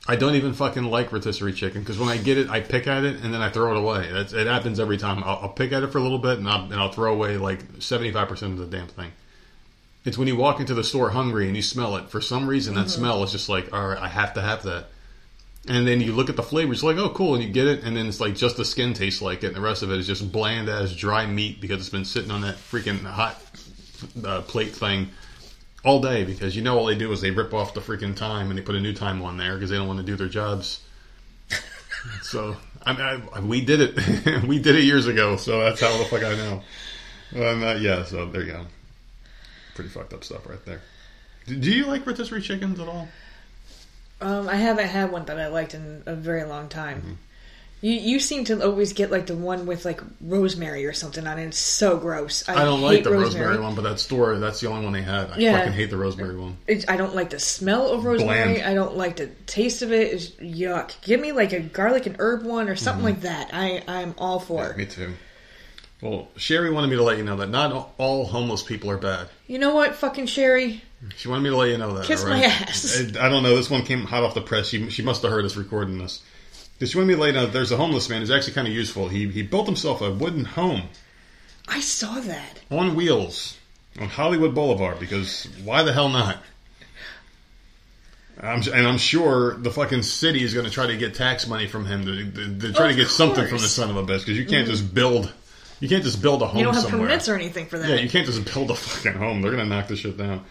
I don't even fucking like rotisserie chicken, because when I get it, I pick at it and then I throw it away. It's, it happens every time. I'll, I'll pick at it for a little bit and I'll, and I'll throw away like seventy-five percent of the damn thing. It's when you walk into the store hungry and you smell it. For some reason, that mm-hmm. smell is just like, all right, I have to have that. And then you look at the flavors, like, oh, cool, and you get it, and then it's like just the skin tastes like it, and the rest of it is just bland-ass dry meat because it's been sitting on that freaking hot uh, plate thing all day, because you know all they do is they rip off the freaking time and they put a new time on there because they don't want to do their jobs. So, I mean, I, we did it. We did it years ago, so that's how the fuck I know. Um, uh, yeah, so there you go. Pretty fucked up stuff right there. Do you like rotisserie chickens at all? Um, I haven't had one that I liked in a very long time. Mm-hmm. You you seem to always get like the one with like rosemary or something on it. It's so gross. I, I don't hate like the rosemary. rosemary one, but that store, that's the only one they had. I yeah. fucking hate the rosemary one. It, I don't like the smell of rosemary. Bland. I don't like the taste of it. It's yuck. Give me like a garlic and herb one or something mm-hmm. like that. I, I'm all for yeah, it. Me too. Well, Sherry wanted me to let you know that not all homeless people are bad. You know what, fucking Sherry? She wanted me to let you know that. Kiss right? my ass. I, I don't know. This one came hot off the press. She, she must have heard us recording this. She wanted me to let you know that there's a homeless man who's actually kind of useful. He he built himself a wooden home. I saw that. On wheels. On Hollywood Boulevard. Because why the hell not? I'm, and I'm sure the fucking city is going to try to get tax money from him. To, to, to try of to get course. something from the son of a bitch. Because you can't mm-hmm. just build... You can't just build a home somewhere. You don't have somewhere. permits or anything for that. Yeah, you can't just build a fucking home. They're going to knock this shit down.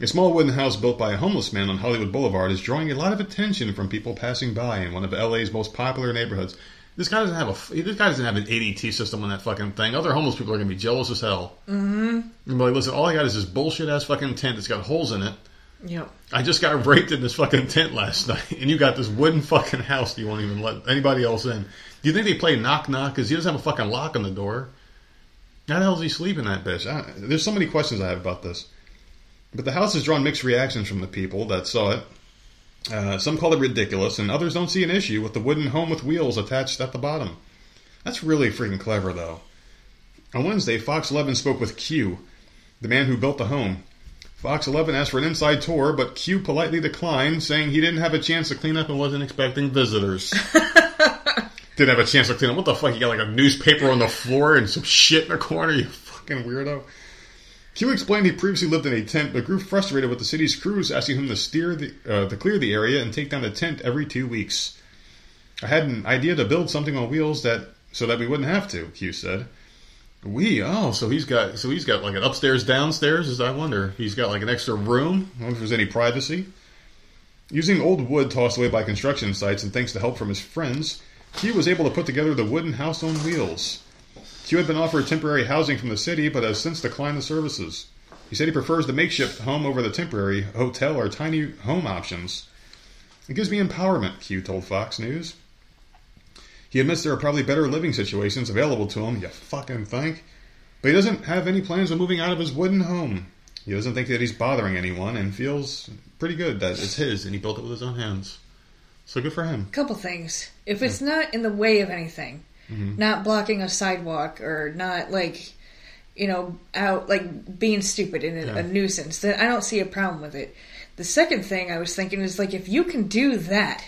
A small wooden house built by a homeless man on Hollywood Boulevard is drawing a lot of attention from people passing by in one of L A's most popular neighborhoods. This guy doesn't have a this guy doesn't have an A D T system on that fucking thing. Other homeless people are going to be jealous as hell. Mm-hmm. And be like, listen, all I got is this bullshit-ass fucking tent that's got holes in it. Yep. I just got raped in this fucking tent last night, and you got this wooden fucking house that you won't even let anybody else in. Do you think they play knock-knock? Because he doesn't have a fucking lock on the door. How the hell is he sleeping that bitch? I, there's so many questions I have about this. But the house has drawn mixed reactions from the people that saw it. Uh, some call it ridiculous, and others don't see an issue with the wooden home with wheels attached at the bottom. That's really freaking clever, though. On Wednesday, Fox eleven spoke with Q, the man who built the home. Fox eleven asked for an inside tour, but Q politely declined, saying he didn't have a chance to clean up and wasn't expecting visitors. Didn't have a chance to clean up. What the fuck? You got like a newspaper on the floor and some shit in the corner? You fucking weirdo. Q explained he previously lived in a tent, but grew frustrated with the city's crews asking him to steer the, uh, to clear the area and take down the tent every two weeks. I had an idea to build something on wheels that so that we wouldn't have to, Q said. We? Oh, so he's got so he's got like an upstairs, downstairs? Is I wonder. He's got like an extra room? I wonder if there's any privacy. Using old wood tossed away by construction sites and thanks to help from his friends, Q was able to put together the wooden house on wheels. Q had been offered temporary housing from the city, but has since declined the services. He said he prefers the makeshift home over the temporary hotel or tiny home options. It gives me empowerment, Q told Fox News. He admits there are probably better living situations available to him, you fucking think? But he doesn't have any plans of moving out of his wooden home. He doesn't think that he's bothering anyone and feels pretty good that it's his and he built it with his own hands. So good for him. Couple things. If it's not in the way of anything, mm-hmm. not blocking a sidewalk or not like, you know, out like being stupid and yeah. a nuisance, then I don't see a problem with it. The second thing I was thinking is like, if you can do that,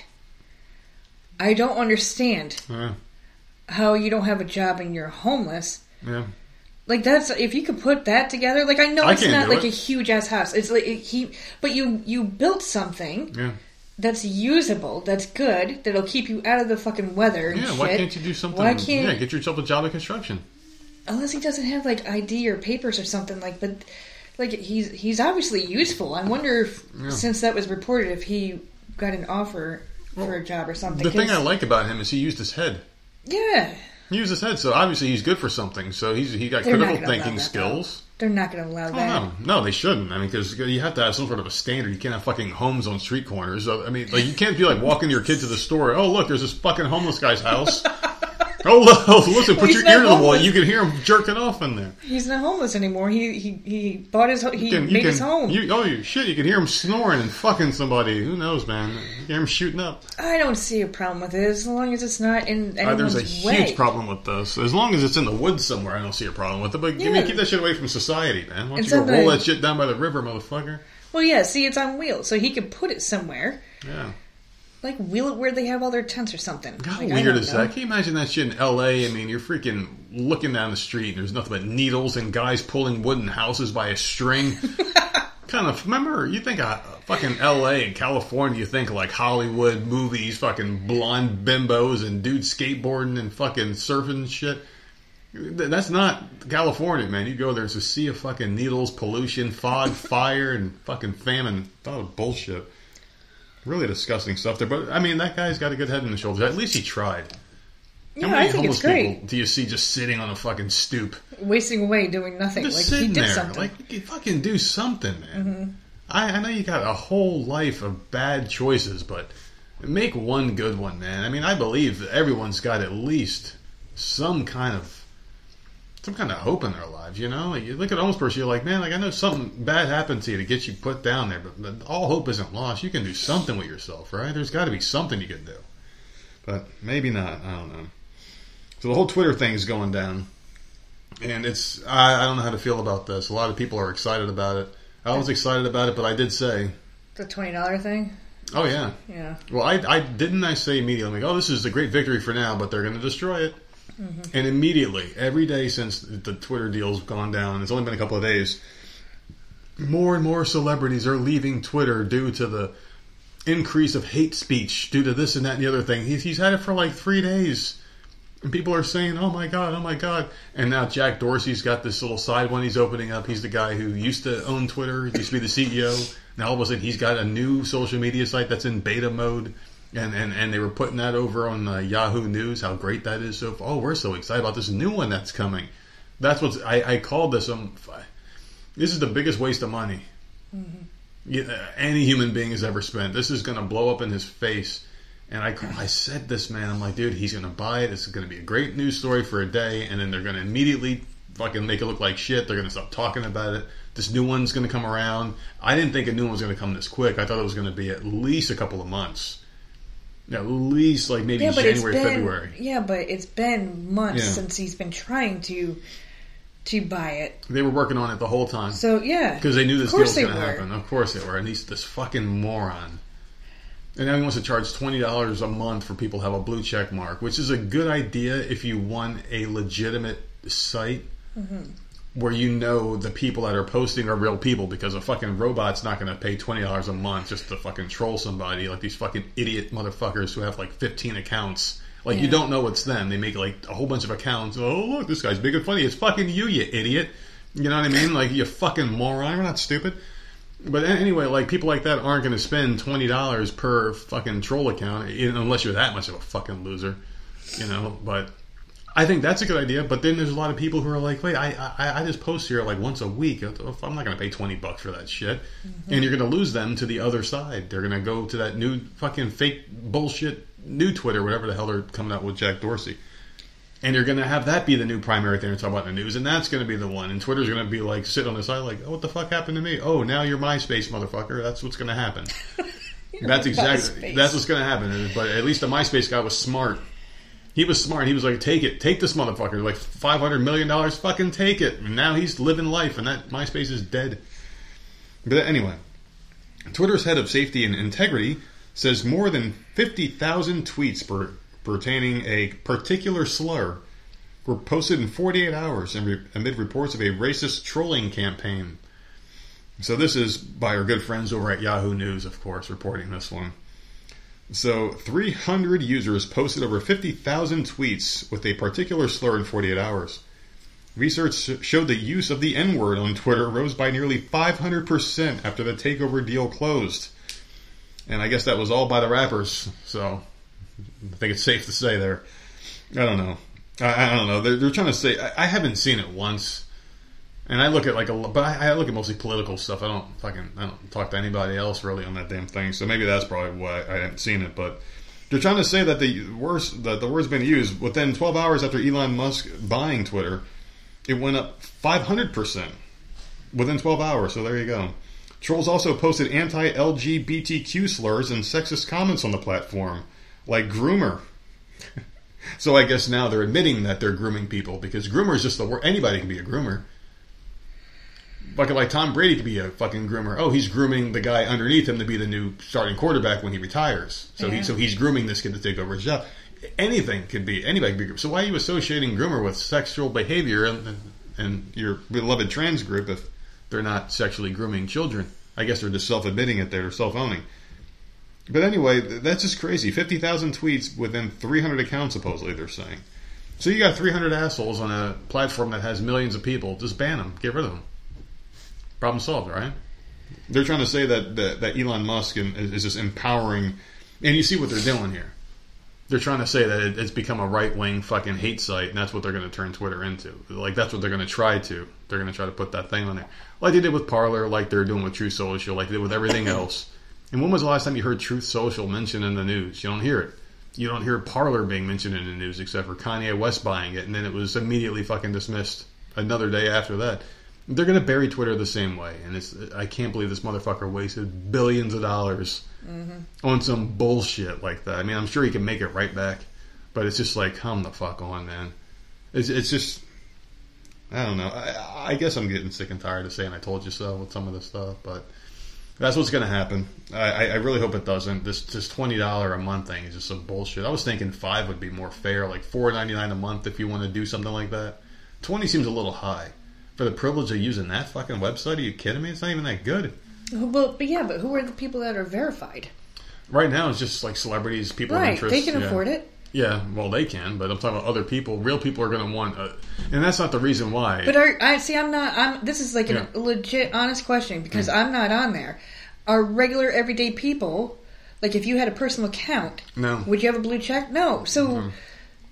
I don't understand yeah. how you don't have a job and you're homeless. Yeah. Like that's if you could put that together. Like I know I it's not like it. a huge ass house. It's like it, he, but you you built something. Yeah. That's usable, that's good, that'll keep you out of the fucking weather and yeah, shit. Yeah, why can't you do something? Why can't... Yeah, get yourself a job in construction. Unless he doesn't have, like, I D or papers or something, like, but, like, he's he's obviously useful. I wonder if, yeah. since that was reported, if he got an offer well, for a job or something. The thing I like about him is he used his head. Yeah. He used his head, so obviously he's good for something, so he's he got They're critical thinking skills. Though. They're not going to allow that. Oh, no, no, they shouldn't. I mean, because you have to have some sort of a standard. You can't have fucking homes on street corners. I mean, like you can't be like walking your kid to the store. Oh, look, there's this fucking homeless guy's house. Oh, oh listen, put well, your ear to the wall. You can hear him jerking off in there. He's not homeless anymore. He he, he bought his he can, made can, his home. You, oh you, shit! You can hear him snoring and fucking somebody. Who knows, man? You can hear him shooting up. I don't see a problem with it as long as it's not in anyone's uh, there's a way. Huge problem with this. As long as it's in the woods somewhere, I don't see a problem with it. But yeah. I mean, keep that shit away from society, man. Why don't you go roll that shit down by the river, motherfucker? Well, yeah. See, it's on wheels, so he can put it somewhere. Yeah. Like, wheel it where they have all their tents or something. How like, weird is that? Can you imagine that shit in L A? I mean, you're freaking looking down the street and there's nothing but needles and guys pulling wooden houses by a string. Kind of, remember, you think of fucking L A and California, you think like Hollywood movies, fucking blonde bimbos and dudes skateboarding and fucking surfing and shit. That's not California, man. You go there, it's a sea of fucking needles, pollution, fog, fire, and fucking famine. A lot of bullshit. Really disgusting stuff there, but I mean that guy's got a good head on his shoulders. At least he tried. Yeah, How many I think homeless it's great. People do you see just sitting on a fucking stoop, wasting away doing nothing? Just like sitting he did there. something. Like you fucking do something, man. Mm-hmm. I, I know you got a whole life of bad choices, but make one good one, man. I mean, I believe that everyone's got at least some kind of some kind of hope in their lives. You know, like you look at a homeless person, you're like, man, like I know something bad happened to you to get you put down there, but, but all hope isn't lost. You can do something with yourself, right? There's got to be something you can do, but maybe not. I don't know. So the whole Twitter thing is going down, and it's I, I don't know how to feel about this. A lot of people are excited about it. I was excited about it, but I did say the twenty dollar thing. Oh yeah, yeah. Well, I, I didn't I say immediately, like, oh, this is a great victory for now, but they're going to destroy it. Mm-hmm. And immediately, every day since the Twitter deal's gone down, it's only been a couple of days, more and more celebrities are leaving Twitter due to the increase of hate speech, due to this and that and the other thing. He's, he's had it for like three days. And people are saying, oh my God, oh my God. And now Jack Dorsey's got this little side one he's opening up. He's the guy who used to own Twitter, used to be the C E O. Now all of a sudden he's got a new social media site that's in beta mode. And, and and they were putting that over on uh, Yahoo News, how great that is. So, oh, we're so excited about this new one that's coming. That's what's, I, I called this, um, this is the biggest waste of money mm-hmm. yeah, any human being has ever spent. This is going to blow up in his face. And I I said this, man, I'm like, dude, he's going to buy it. It's going to be a great news story for a day. And then they're going to immediately fucking make it look like shit. They're going to stop talking about it. This new one's going to come around. I didn't think a new one was going to come this quick. I thought it was going to be at least a couple of months. At least, like, maybe yeah, January, been, February. Yeah, but it's been months yeah. since he's been trying to to buy it. They were working on it the whole time. So, yeah. Because they knew this deal was going to happen. Of course they were. And he's this fucking moron. And now he wants to charge twenty dollars a month for people to have a blue check mark, which is a good idea if you want a legitimate site mm-hmm. where you know the people that are posting are real people, because a fucking robot's not going to pay twenty dollars a month just to fucking troll somebody like these fucking idiot motherfuckers who have like fifteen accounts. Like, yeah. You don't know it's them. They make like a whole bunch of accounts. Oh, look, this guy's big and funny. It's fucking you, you idiot. You know what I mean? Like, you fucking moron. We're not stupid. But anyway, like, people like that aren't going to spend twenty dollars per fucking troll account unless you're that much of a fucking loser. You know, but... I think that's a good idea, but then there's a lot of people who are like, wait, I I, I just post here like once a week. I'm not going to pay twenty bucks for that shit. Mm-hmm. And you're going to lose them to the other side. They're going to go to that new fucking fake bullshit, new Twitter, whatever the hell they're coming out with Jack Dorsey. And you're going to have that be the new primary thing to talk about in the news, and that's going to be the one. And Twitter's going to be like, sitting on the side like, oh, what the fuck happened to me? Oh, now you're MySpace, motherfucker. That's what's going to happen. That's exactly, that's what's going to happen. But at least the MySpace guy was smart. He was smart. He was like, take it. Take this motherfucker. Like, five hundred million dollars, fucking take it. And now he's living life, and that MySpace is dead. But anyway, Twitter's head of safety and integrity says more than fifty thousand tweets per, pertaining a particular slur were posted in forty-eight hours in re, amid reports of a racist trolling campaign. So this is by our good friends over at Yahoo News, of course, reporting this one. So, three hundred users posted over fifty thousand tweets with a particular slur in forty-eight hours. Research showed the use of the N-word on Twitter rose by nearly five hundred percent after the takeover deal closed. And I guess that was all by the rappers, so I think it's safe to say there. I don't know. I, I don't know. They're, they're trying to say... I, I haven't seen it once. And I look at like a... But I, I look at mostly political stuff. I don't fucking... I don't talk to anybody else really on that damn thing. So maybe that's probably why I haven't seen it. But They're trying to say that the words, that the word's been used within twelve hours after Elon Musk buying Twitter. It went up five hundred percent within twelve hours. So there you go. Trolls also posted anti-L G B T Q slurs and sexist comments on the platform, like groomer. So I guess now they're admitting that they're grooming people, because groomer is just the word. Anybody can be a groomer. Fucking like Tom Brady could be a fucking groomer. Oh, he's grooming the guy underneath him to be the new starting quarterback when he retires. So yeah. he so he's grooming this kid to take over his job. Anything could be, anybody could be groomer. So why are you associating groomer with sexual behavior and, and, and your beloved trans group if they're not sexually grooming children? I guess they're just self-admitting it. They're self-owning. But anyway, that's just crazy. fifty thousand tweets within three hundred accounts, supposedly, they're saying. So you got three hundred assholes on a platform that has millions of people. Just ban them. Get rid of them. Problem solved, right? They're trying to say that, that, that Elon Musk is just empowering. And you see what they're doing here. They're trying to say that it, it's become a right-wing fucking hate site, and that's what they're going to turn Twitter into. Like, that's what they're going to try to. They're going to try to put that thing on there. Like they did with Parler, like they're doing with Truth Social, like they did with everything else. And when was the last time you heard Truth Social mentioned in the news? You don't hear it. You don't hear Parler being mentioned in the news except for Kanye West buying it, and then it was immediately fucking dismissed another day after that. They're going to bury Twitter the same way, and it's, I can't believe this motherfucker wasted billions of dollars mm-hmm. on some bullshit like that. I mean, I'm sure he can make it right back, but it's just like, come the fuck on, man. It's, it's just, I don't know. I, I guess I'm getting sick and tired of saying I told you so with some of this stuff, but that's what's going to happen. I, I really hope it doesn't. This this twenty dollars a month thing is just some bullshit. I was thinking five would be more fair, like four ninety-nine a month if you want to do something like that. twenty seems a little high. For the privilege of using that fucking website? Are you kidding me? It's not even that good. Well, but yeah, but who are the people that are verified? Right now, it's just like celebrities, people right. of interest. Right, they can yeah. afford it. Yeah, well, they can, but I'm talking about other people. Real people are going to want, a, and that's not the reason why. But are, I see, I'm not. I'm. This is like a yeah. legit, honest question because mm. I'm not on there. Are regular, everyday people, like if you had a personal account, no. would you have a blue check? No. So. Mm-hmm.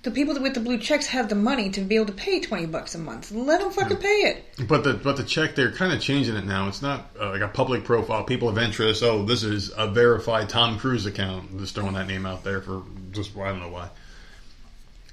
The people with the blue checks have the money to be able to pay twenty bucks a month. Let them fucking pay it. But the but the check, they're kind of changing it now. It's not uh, like a public profile, people of interest. Oh, this is a verified Tom Cruise account. I'm just throwing that name out there for just I don't know why.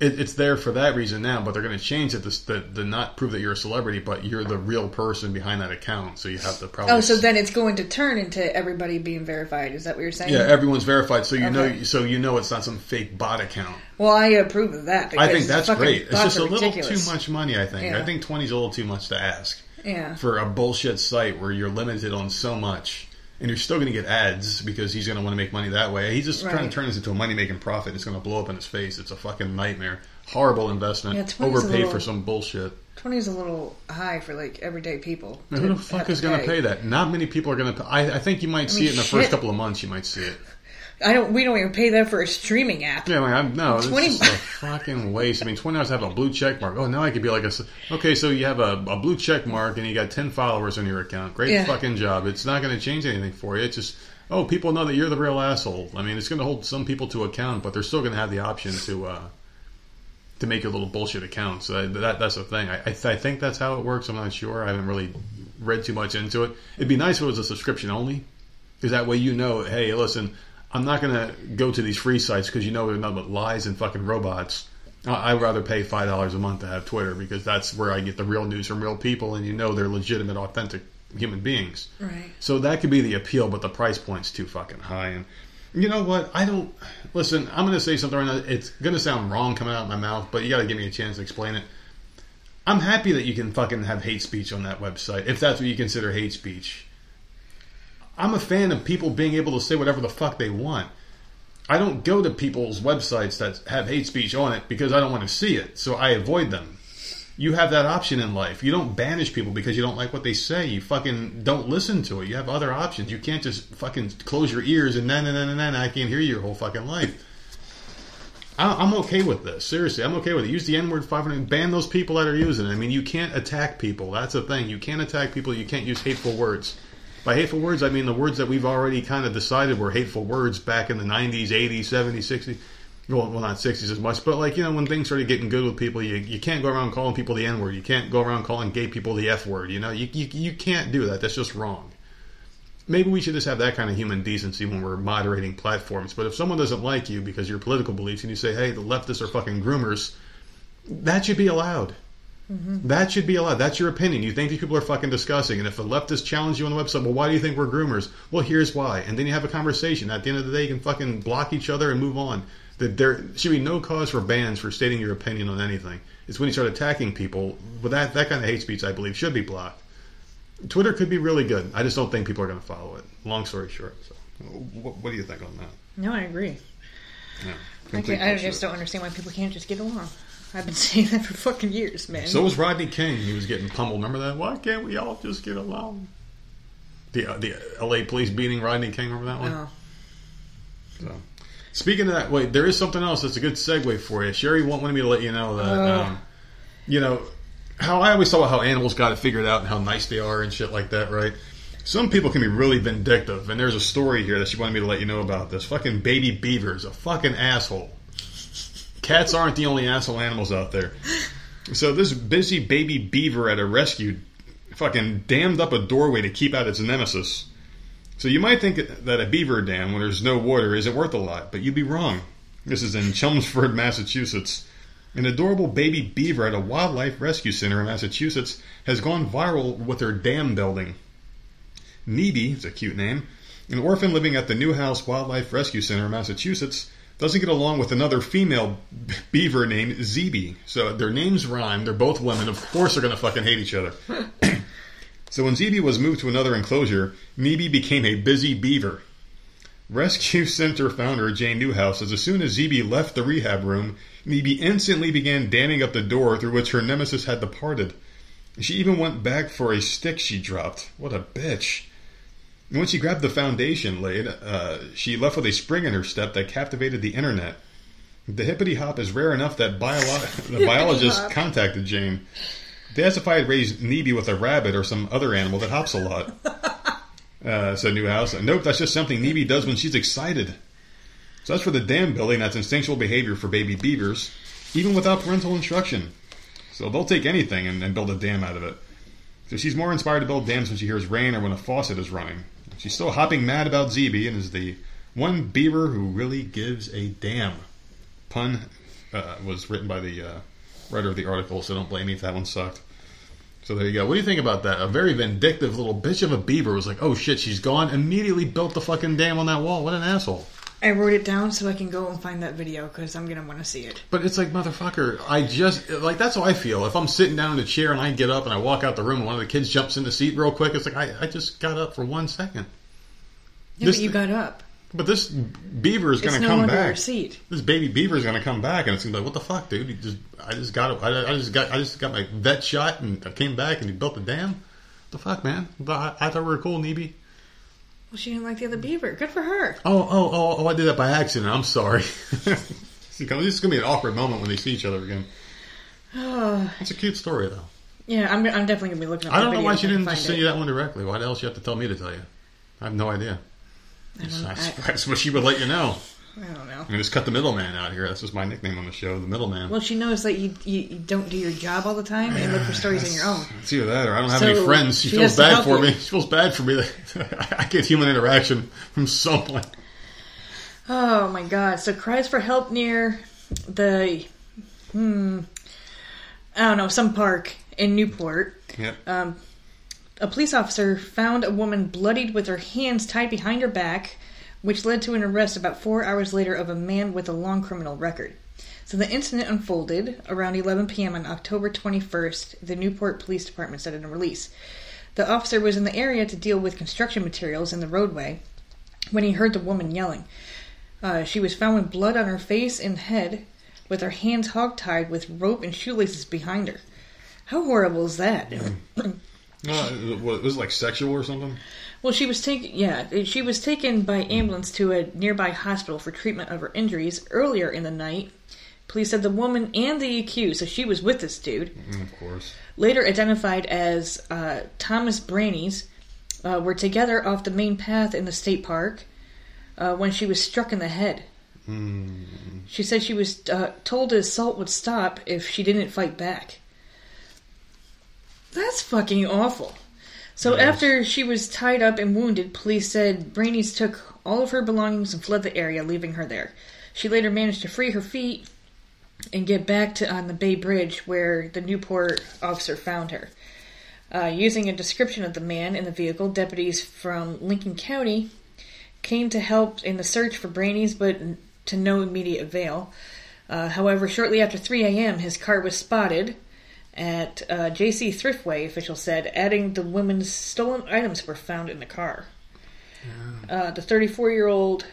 It, it's there for that reason now, but they're going to change it to, to, to not prove that you're a celebrity, but you're the real person behind that account. So you have to probably. Oh, so then it's going to turn into everybody being verified. Is that what you're saying? Yeah, everyone's verified, so you okay. know, so you know it's not some fake bot account. Well, I approve of that. I think that's great. It's just a little ridiculous. Too much money. I think. Yeah. I think twenty is a little too much to ask. Yeah. For a bullshit site where you're limited on so much, and you're still going to get ads because he's going to want to make money that way. He's just right. trying to turn this into a money-making profit. It's going to blow up in his face. It's a fucking nightmare. Horrible investment. Yeah, overpaid little, for some bullshit. twenty is a little high for like everyday people. Now, who the fuck is going to pay that? Not many people are going to pay. I, I think you might I see mean, it in the shit. first couple of months. You might see it. I don't. We don't even pay that for a streaming app. Yeah, like, I'm, no, twenty it's just a fucking waste. I mean, twenty hours to have a blue check mark. Oh, now I could be like a. Okay, so you have a, a blue check mark and you got ten followers on your account. Great yeah. fucking job. It's not going to change anything for you. It's just oh, people know that you're the real asshole. I mean, it's going to hold some people to account, but they're still going to have the option to uh, to make a little bullshit account. So that, that that's the thing. I I, th- I think that's how it works. I'm not sure. I haven't really read too much into it. It'd be nice if it was a subscription only, because that way you know. Hey, listen. I'm not going to go to these free sites because you know they're nothing but lies and fucking robots. I'd rather pay five dollars a month to have Twitter because that's where I get the real news from real people and you know they're legitimate, authentic human beings. Right. So that could be the appeal, but the price point's too fucking high. And you know what? I don't... Listen, I'm going to say something right now. It's going to sound wrong coming out of my mouth, but you got to give me a chance to explain it. I'm happy that you can fucking have hate speech on that website if that's what you consider hate speech. I'm a fan of people being able to say whatever the fuck they want. I don't go to people's websites that have hate speech on it because I don't want to see it, so I avoid them. You have that option in life. You don't banish people because you don't like what they say. You fucking don't listen to it. You have other options. You can't just fucking close your ears and na na na na na I can't hear you your whole fucking life. I'm okay with this. Seriously, I'm okay with it. Use the N-word five hundred. Ban those people that are using it. I mean, you can't attack people. That's the thing. You can't attack people. You can't use hateful words. By hateful words, I mean the words that we've already kind of decided were hateful words back in the nineties, eighties, seventies, sixties. Well, well, not sixties as much, but like, you know, when things started getting good with people, you, you can't go around calling people the N-word. You can't go around calling gay people the F-word. You know, you, you, you can't do that. That's just wrong. maybe we should just have that kind of human decency when we're moderating platforms. But if someone doesn't like you because of your political beliefs and you say, hey, the leftists are fucking groomers, that should be allowed. Mm-hmm. That should be allowed. That's your opinion. You think these people are fucking disgusting. And if the leftists challenge you on the website, well, why do you think we're groomers? Well, here's why. And then you have a conversation. At the end of the day, you can fucking block each other and move on. There should be no cause for bans for stating your opinion on anything. It's when you start attacking people. But that, that kind of hate speech, I believe, should be blocked. Twitter could be really good. I just don't think people are going to follow it. Long story short. So, what, what do you think on that? No, I agree. Yeah, okay, I just don't understand why people can't just get along. I've been saying that for fucking years, man. So was Rodney King. He was getting pummeled. Remember that? Why can't we all just get along? The uh, the L A police beating Rodney King. Remember that one? Oh. So, speaking of that, wait, there is something else that's a good segue for you. Sherry wanted me to let you know that, uh, um, you know, how I always thought about how animals got it figured out and how nice they are and shit like that, right? Some people can be really vindictive, and there's a story here that she wanted me to let you know about. This fucking baby beaver is a fucking asshole. Cats aren't the only asshole animals out there. So this busy baby beaver at a rescue fucking dammed up a doorway to keep out its nemesis. So you might think that a beaver dam, when there's no water, isn't worth a lot, but you'd be wrong. This is in Chelmsford, Massachusetts. An adorable baby beaver at a wildlife rescue center in Massachusetts has gone viral with her dam building. Meeby, it's a cute name, an orphan living at the Newhouse Wildlife Rescue Center in Massachusetts, doesn't get along with another female beaver named Zibi. So their names rhyme. They're both women. Of course they're going to fucking hate each other. So when Zibi was moved to another enclosure, Meeby became a busy beaver. Rescue center founder Jane Newhouse says as soon as Zibi left the rehab room, Meeby instantly began damming up the door through which her nemesis had departed. She even went back for a stick she dropped. What a bitch. And when she grabbed the foundation laid, uh, she left with a spring in her step that captivated the internet. The hippity hop is rare enough that biolo- the biologist contacted Jane. They asked if I had raised Meeby with a rabbit or some other animal that hops a lot. Uh, said Newhouse. Nope, that's just something Meeby does when she's excited. So as for the dam building, that's instinctual behavior for baby beavers, even without parental instruction. So they'll take anything and, and build a dam out of it. So she's more inspired to build dams when she hears rain or when a faucet is running. She's still hopping mad about Zibi and is the one beaver who really gives a damn. Pun uh, was written by the uh, writer of the article, so don't blame me if that one sucked. So there you go. What do you think about that? A very vindictive little bitch of a beaver was like, oh shit, she's gone. Immediately built the fucking dam on that wall. What an asshole. I wrote it down so I can go and find that video because I'm going to want to see it. But it's like, motherfucker, I just, like, that's how I feel. If I'm sitting down in a chair and I get up and I walk out the room and one of the kids jumps in the seat real quick, it's like, I, I just got up for one second. Yeah, this, but you got up. But this beaver is going to no come back. Seat. This baby beaver is going to come back, and it's going to be like, what the fuck, dude? You just, I just got, I, I just got, I just got my vet shot, and I came back, and you built the dam. What the fuck, man? I, I thought we were cool, Neeby. Well, she didn't like the other beaver. Good for her. Oh, oh, oh! oh I did that by accident. I'm sorry. This is going to be an awkward moment when they see each other again. Oh. It's a cute story, though. Yeah, I'm, I'm definitely going to be looking. Up I don't know why she didn't just send you that one directly. Why the hell she have to tell me to tell you? I have no idea. I, I, I, I wish she would let you know. I don't know. I mean, just cut the middleman out here. That's just my nickname on the show, the middleman. Well, she knows that you you, you don't do your job all the time and look for stories on your own. It's either that or I don't have so any friends. She, she feels bad for you. me. She feels bad for me that I get human interaction from someone. Oh, my God. So cries for help near the, hmm, I don't know, some park in Newport. Yep. Um, a police officer found a woman bloodied with her hands tied behind her back, which led to an arrest about four hours later of a man with a long criminal record. So the incident unfolded around eleven p.m. on October twenty-first, the Newport Police Department said in a release. The officer was in the area to deal with construction materials in the roadway when he heard the woman yelling. Uh, she was found with blood on her face and head, with her hands hogtied with rope and shoelaces behind her. How horrible is that? Uh, what, was it like sexual or something? Well, she was taken. Yeah, she was taken by ambulance to a nearby hospital for treatment of her injuries earlier in the night. Police said the woman and the accused, so she was with this dude. Of course. Later identified as uh, Thomas Brannies, uh, were together off the main path in the state park uh, when she was struck in the head. Mm. She said she was uh, told the assault would stop if she didn't fight back. That's fucking awful. So yes. After she was tied up and wounded, police said Brannies took all of her belongings and fled the area, leaving her there. She later managed to free her feet and get back to on the Bay Bridge where the Newport officer found her. Uh, using a description of the man in the vehicle, deputies from Lincoln County came to help in the search for Brannies, but to no immediate avail. Uh, however, shortly after three a.m., his car was spotted at uh, J C Thriftway, officials said, adding the woman's stolen items were found in the car. Yeah. Uh, the thirty-four-year-old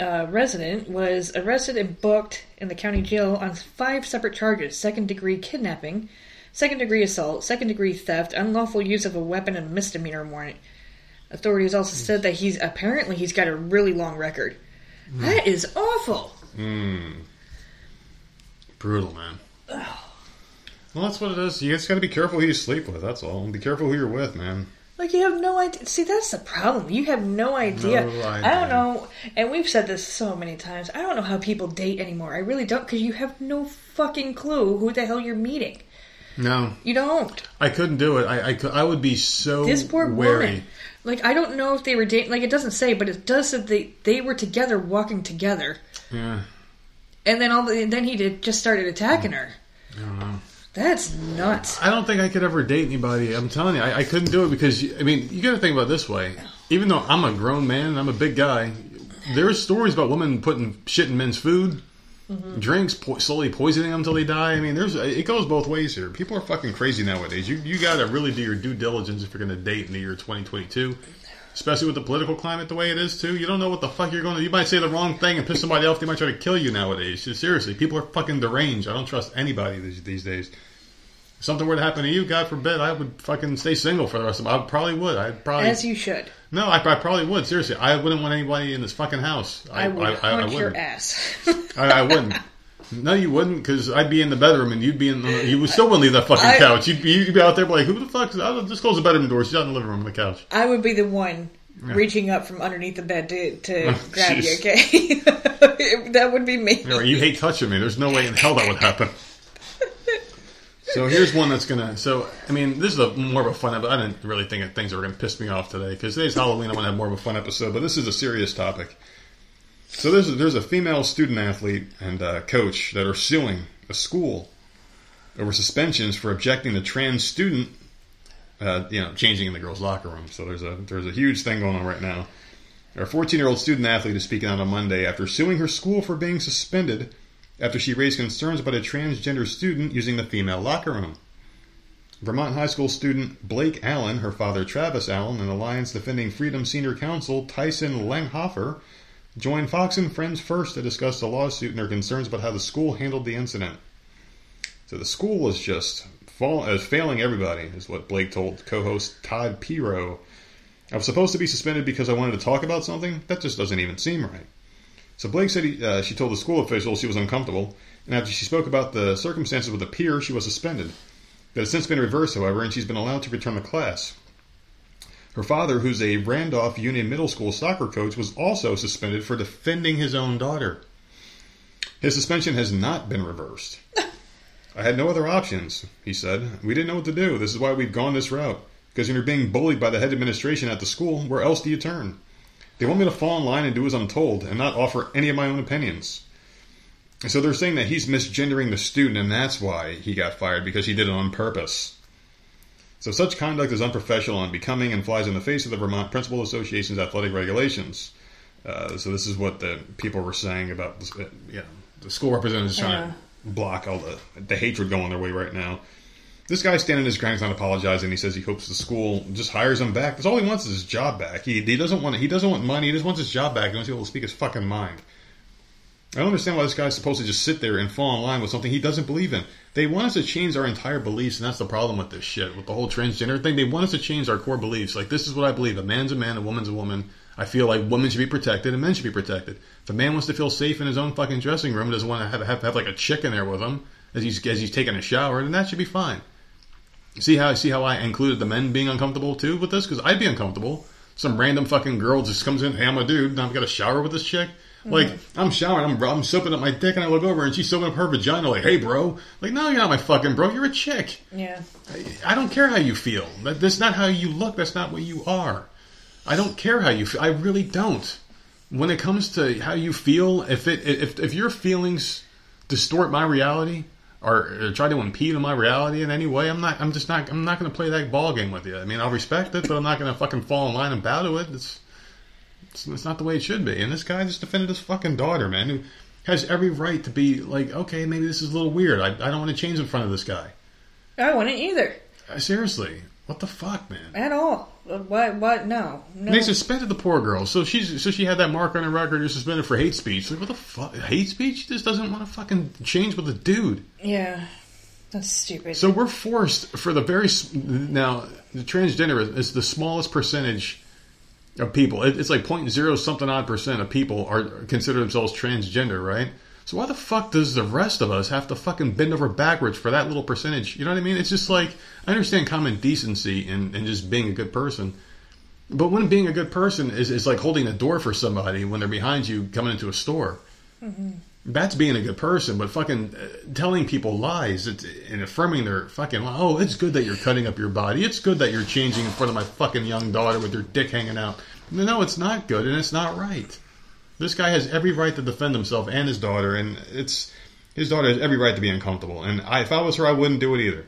uh, resident was arrested and booked in the county jail on five separate charges: second-degree kidnapping, second-degree assault, second-degree theft, unlawful use of a weapon, and a misdemeanor warrant. Authorities also said that he's apparently he's got a really long record. Mm. That is awful. Mm. Brutal, man. Oh. Well, that's what it is. You just got to be careful who you sleep with. That's all. Be careful who you're with, man. Like, you have no idea. See, that's the problem. You have no idea. No idea. I don't know. And we've said this so many times. I don't know how people date anymore. I really don't, because you have no fucking clue who the hell you're meeting. No. You don't. I couldn't do it. I I, could, I would be so this poor wary. Woman. Like, I don't know if they were dating. Like, it doesn't say, but it does say they, they were together, walking together. Yeah. And then all and then he did just started attacking her. I don't know. That's nuts. I don't think I could ever date anybody. I'm telling you, I, I couldn't do it because, I mean, you got to think about it this way. Even though I'm a grown man and I'm a big guy, there's stories about women putting shit in men's food. Mm-hmm. Drinks po- slowly poisoning them until they die. I mean, there's it goes both ways here. People are fucking crazy nowadays. You you got to really do your due diligence if you're going to date in the year twenty twenty-two, especially with the political climate the way it is too. You don't know what the fuck you're going to. You might say the wrong thing and piss somebody off. They might try to kill you nowadays. Just, seriously, people are fucking deranged. I don't trust anybody these, these days. If something were to happen to you, God forbid, I would fucking stay single for the rest of. I probably would. I probably as you should. No, I, I probably would. Seriously, I wouldn't want anybody in this fucking house. I, I would I, hunt I, I your ass. I, I wouldn't. No, you wouldn't, because I'd be in the bedroom and you'd be in. The, you would still wouldn't leave that fucking I, couch. You'd be, you'd be out there like, who the fuck? Just close the bedroom door. She's out in the living room on the couch. I would be the one yeah. reaching up from underneath the bed to, to oh, grab geez. you. Okay, that would be me. You, know, you hate touching me. There's no way in hell that would happen. So here's one that's going to... So, I mean, this is a more of a fun episode. I didn't really think that things were going to piss me off today, because today's Halloween. I'm going to have more of a fun episode, but this is a serious topic. So there's a, there's a female student athlete and uh, coach that are suing a school over suspensions for objecting to trans student, uh, you know, changing in the girls' locker room. So there's a there's a huge thing going on right now. Our fourteen-year-old student athlete is speaking out on Monday after suing her school for being suspended after she raised concerns about a transgender student using the female locker room. Vermont high school student Blake Allen, her father Travis Allen, and Alliance Defending Freedom senior counsel Tyson Langhofer joined Fox and Friends First to discuss the lawsuit and their concerns about how the school handled the incident. So the school was just fall, uh, failing everybody, is what Blake told co-host Todd Pirro. I was supposed to be suspended because I wanted to talk about something? That just doesn't even seem right. So Blake said he, uh, she told the school officials she was uncomfortable, and after she spoke about the circumstances with a peer, she was suspended. That has since been reversed, however, and she's been allowed to return to class. Her father, who's a Randolph Union Middle School soccer coach, was also suspended for defending his own daughter. His suspension has not been reversed. I had no other options, he said. We didn't know what to do. This is why we've gone this route. Because when you're being bullied by the head administration at the school, where else do you turn? They want me to fall in line and do as I'm told and not offer any of my own opinions. And so they're saying that he's misgendering the student, and that's why he got fired, because he did it on purpose. So such conduct is unprofessional and unbecoming and flies in the face of the Vermont Principal Association's athletic regulations. Uh, so this is what the people were saying about the, you know, the school representatives trying yeah. to block all the, the hatred going their way right now. This guy's standing his ground, he's not apologizing. He says he hopes the school just hires him back. That's all he wants is his job back. He, he doesn't want he doesn't want money. He just wants his job back. He wants people to speak his fucking mind. I don't understand why this guy's supposed to just sit there and fall in line with something he doesn't believe in. They want us to change our entire beliefs, and that's the problem with this shit, with the whole transgender thing. They want us to change our core beliefs. Like, this is what I believe. A man's a man, a woman's a woman. I feel like women should be protected and men should be protected. If a man wants to feel safe in his own fucking dressing room, doesn't want to have, have, have like a chick in there with him as he's, as he's taking a shower, then that should be fine. See how see how I included the men being uncomfortable too with this? Because I'd be uncomfortable. Some random fucking girl just comes in, hey, I'm a dude, now I've got to shower with this chick. Like, mm-hmm. I'm showering, I'm, I'm soaping up my dick, and I look over, and she's soaping up her vagina, like, hey, bro. Like, no, you're not my fucking bro. You're a chick. Yeah. I, I don't care how you feel. That, that's not how you look. That's not what you are. I don't care how you feel. I really don't. When it comes to how you feel, if it if if your feelings distort my reality or, or try to impede on my reality in any way, I'm not. I'm just not. I'm not going to play that ball game with you. I mean, I'll respect it, but I'm not going to fucking fall in line and bow to it. It's, it's it's not the way it should be. And this guy just defended his fucking daughter, man, who has every right to be like, okay, maybe this is a little weird. I I don't want to change in front of this guy. I wouldn't either. Seriously. What the fuck, man? At all. What? What? No. no. They suspended the poor girl. So she's so she had that mark on her record. You're suspended for hate speech. Like, what the fuck? Hate speech? She just doesn't want to fucking change with the dude. Yeah. That's stupid. So we're forced for the very... Now, the transgender is the smallest percentage of people. It's like zero point zero something odd percent of people are consider themselves transgender, right? So why the fuck does the rest of us have to fucking bend over backwards for that little percentage? You know what I mean? It's just like, I understand common decency and, and just being a good person. But when being a good person is, is like holding a door for somebody when they're behind you coming into a store. Mm-hmm. That's being a good person. But fucking telling people lies and affirming their fucking, oh, it's good that you're cutting up your body. It's good that you're changing in front of my fucking young daughter with your dick hanging out. No, it's not good and it's not right. This guy has every right to defend himself and his daughter, and it's his daughter has every right to be uncomfortable. And I, if I was her, I wouldn't do it either.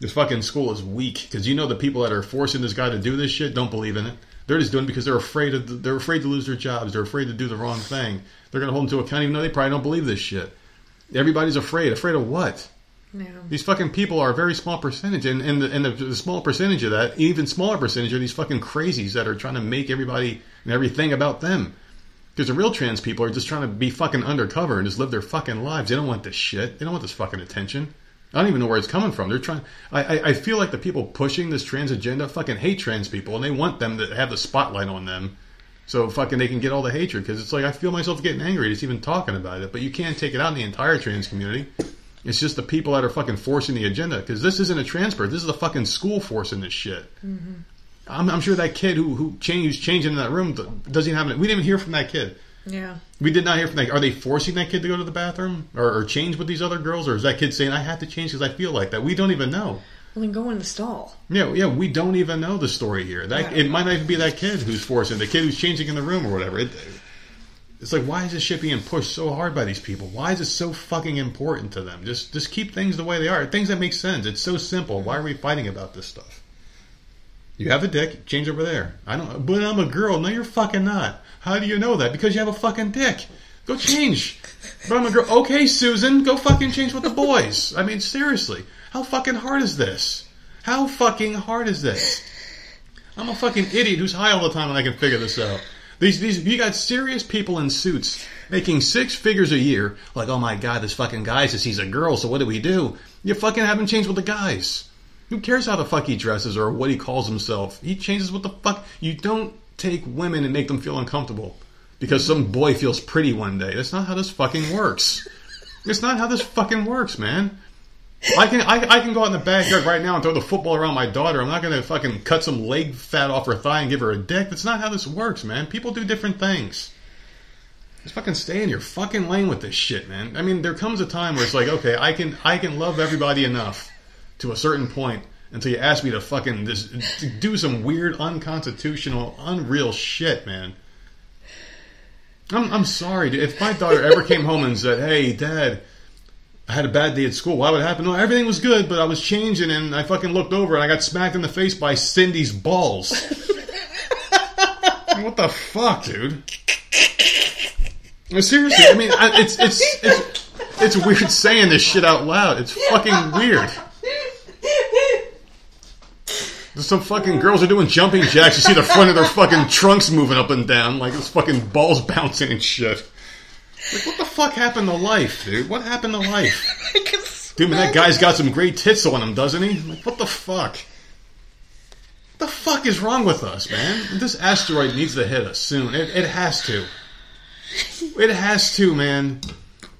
This fucking school is weak because you know the people that are forcing this guy to do this shit don't believe in it. They're just doing it because they're afraid of, they're afraid to lose their jobs. They're afraid to do the wrong thing. They're going to hold them to account even though they probably don't believe this shit. Everybody's afraid. Afraid of what? No. These fucking people are a very small percentage, and, and, the, and the, the small percentage of that, even smaller percentage, are these fucking crazies that are trying to make everybody and everything about them. Because the real trans people are just trying to be fucking undercover and just live their fucking lives. They don't want this shit. They don't want this fucking attention. I don't even know where it's coming from. They're trying. I, I, I feel like the people pushing this trans agenda fucking hate trans people, and they want them to have the spotlight on them, so fucking they can get all the hatred. Because it's like I feel myself getting angry just even talking about it. But you can't take it out on the entire trans community. It's just the people that are fucking forcing the agenda. Because this isn't a trans person. This is the fucking school forcing this shit. Mm-hmm. I'm, I'm sure that kid who who changed, changing in that room doesn't even have it. We didn't even hear from that kid. Yeah. We did not hear from that. Are they forcing that kid to go to the bathroom or, or change with these other girls? Or is that kid saying, I have to change because I feel like that? We don't even know. Well, then go in the stall. Yeah, yeah. We don't even know the story here. That yeah. It might not even be that kid who's forcing, the kid who's changing in the room or whatever. It, it's like, why is this shit being pushed so hard by these people? Why is it so fucking important to them? Just, just keep things the way they are. Things that make sense. It's so simple. Why are we fighting about this stuff? You have a dick, change over there. I don't. But I'm a girl. No, you're fucking not. How do you know that? Because you have a fucking dick. Go change. But I'm a girl. Okay, Susan, go fucking change with the boys. I mean, seriously. How fucking hard is this? How fucking hard is this? I'm a fucking idiot who's high all the time and I can figure this out. These, these, you got serious people in suits making six figures a year. Like, oh my God, this fucking guy says he's a girl, so what do we do? You fucking haven't changed with the guys. Who cares how the fuck he dresses or what he calls himself? He changes what the fuck. You don't take women and make them feel uncomfortable because some boy feels pretty one day. That's not how this fucking works. It's not how this fucking works, man. I can I, I can go out in the backyard right now and throw the football around my daughter. I'm not going to fucking cut some leg fat off her thigh and give her a dick. That's not how this works, man. People do different things. Just fucking stay in your fucking lane with this shit, man. I mean, there comes a time where it's like, okay, I can I can love everybody enough to a certain point, until you ask me to fucking this, to do some weird, unconstitutional, unreal shit, man. I'm I'm sorry, dude. If my daughter ever came home and said, "Hey, Dad, I had a bad day at school," why would it happen? No, everything was good, but I was changing, and I fucking looked over, and I got smacked in the face by Cindy's balls. What the fuck, dude? Seriously, I mean, I, it's it's it's it's weird saying this shit out loud. It's fucking weird. Some fucking girls are doing jumping jacks. You see the front of their fucking trunks moving up and down. Like, this fucking balls bouncing and shit. Like, what the fuck happened to life, dude? What happened to life? Dude, man, that guy's got some great tits on him, doesn't he? Like, what the fuck? What the fuck is wrong with us, man? This asteroid needs to hit us soon. It, it has to. It has to, man.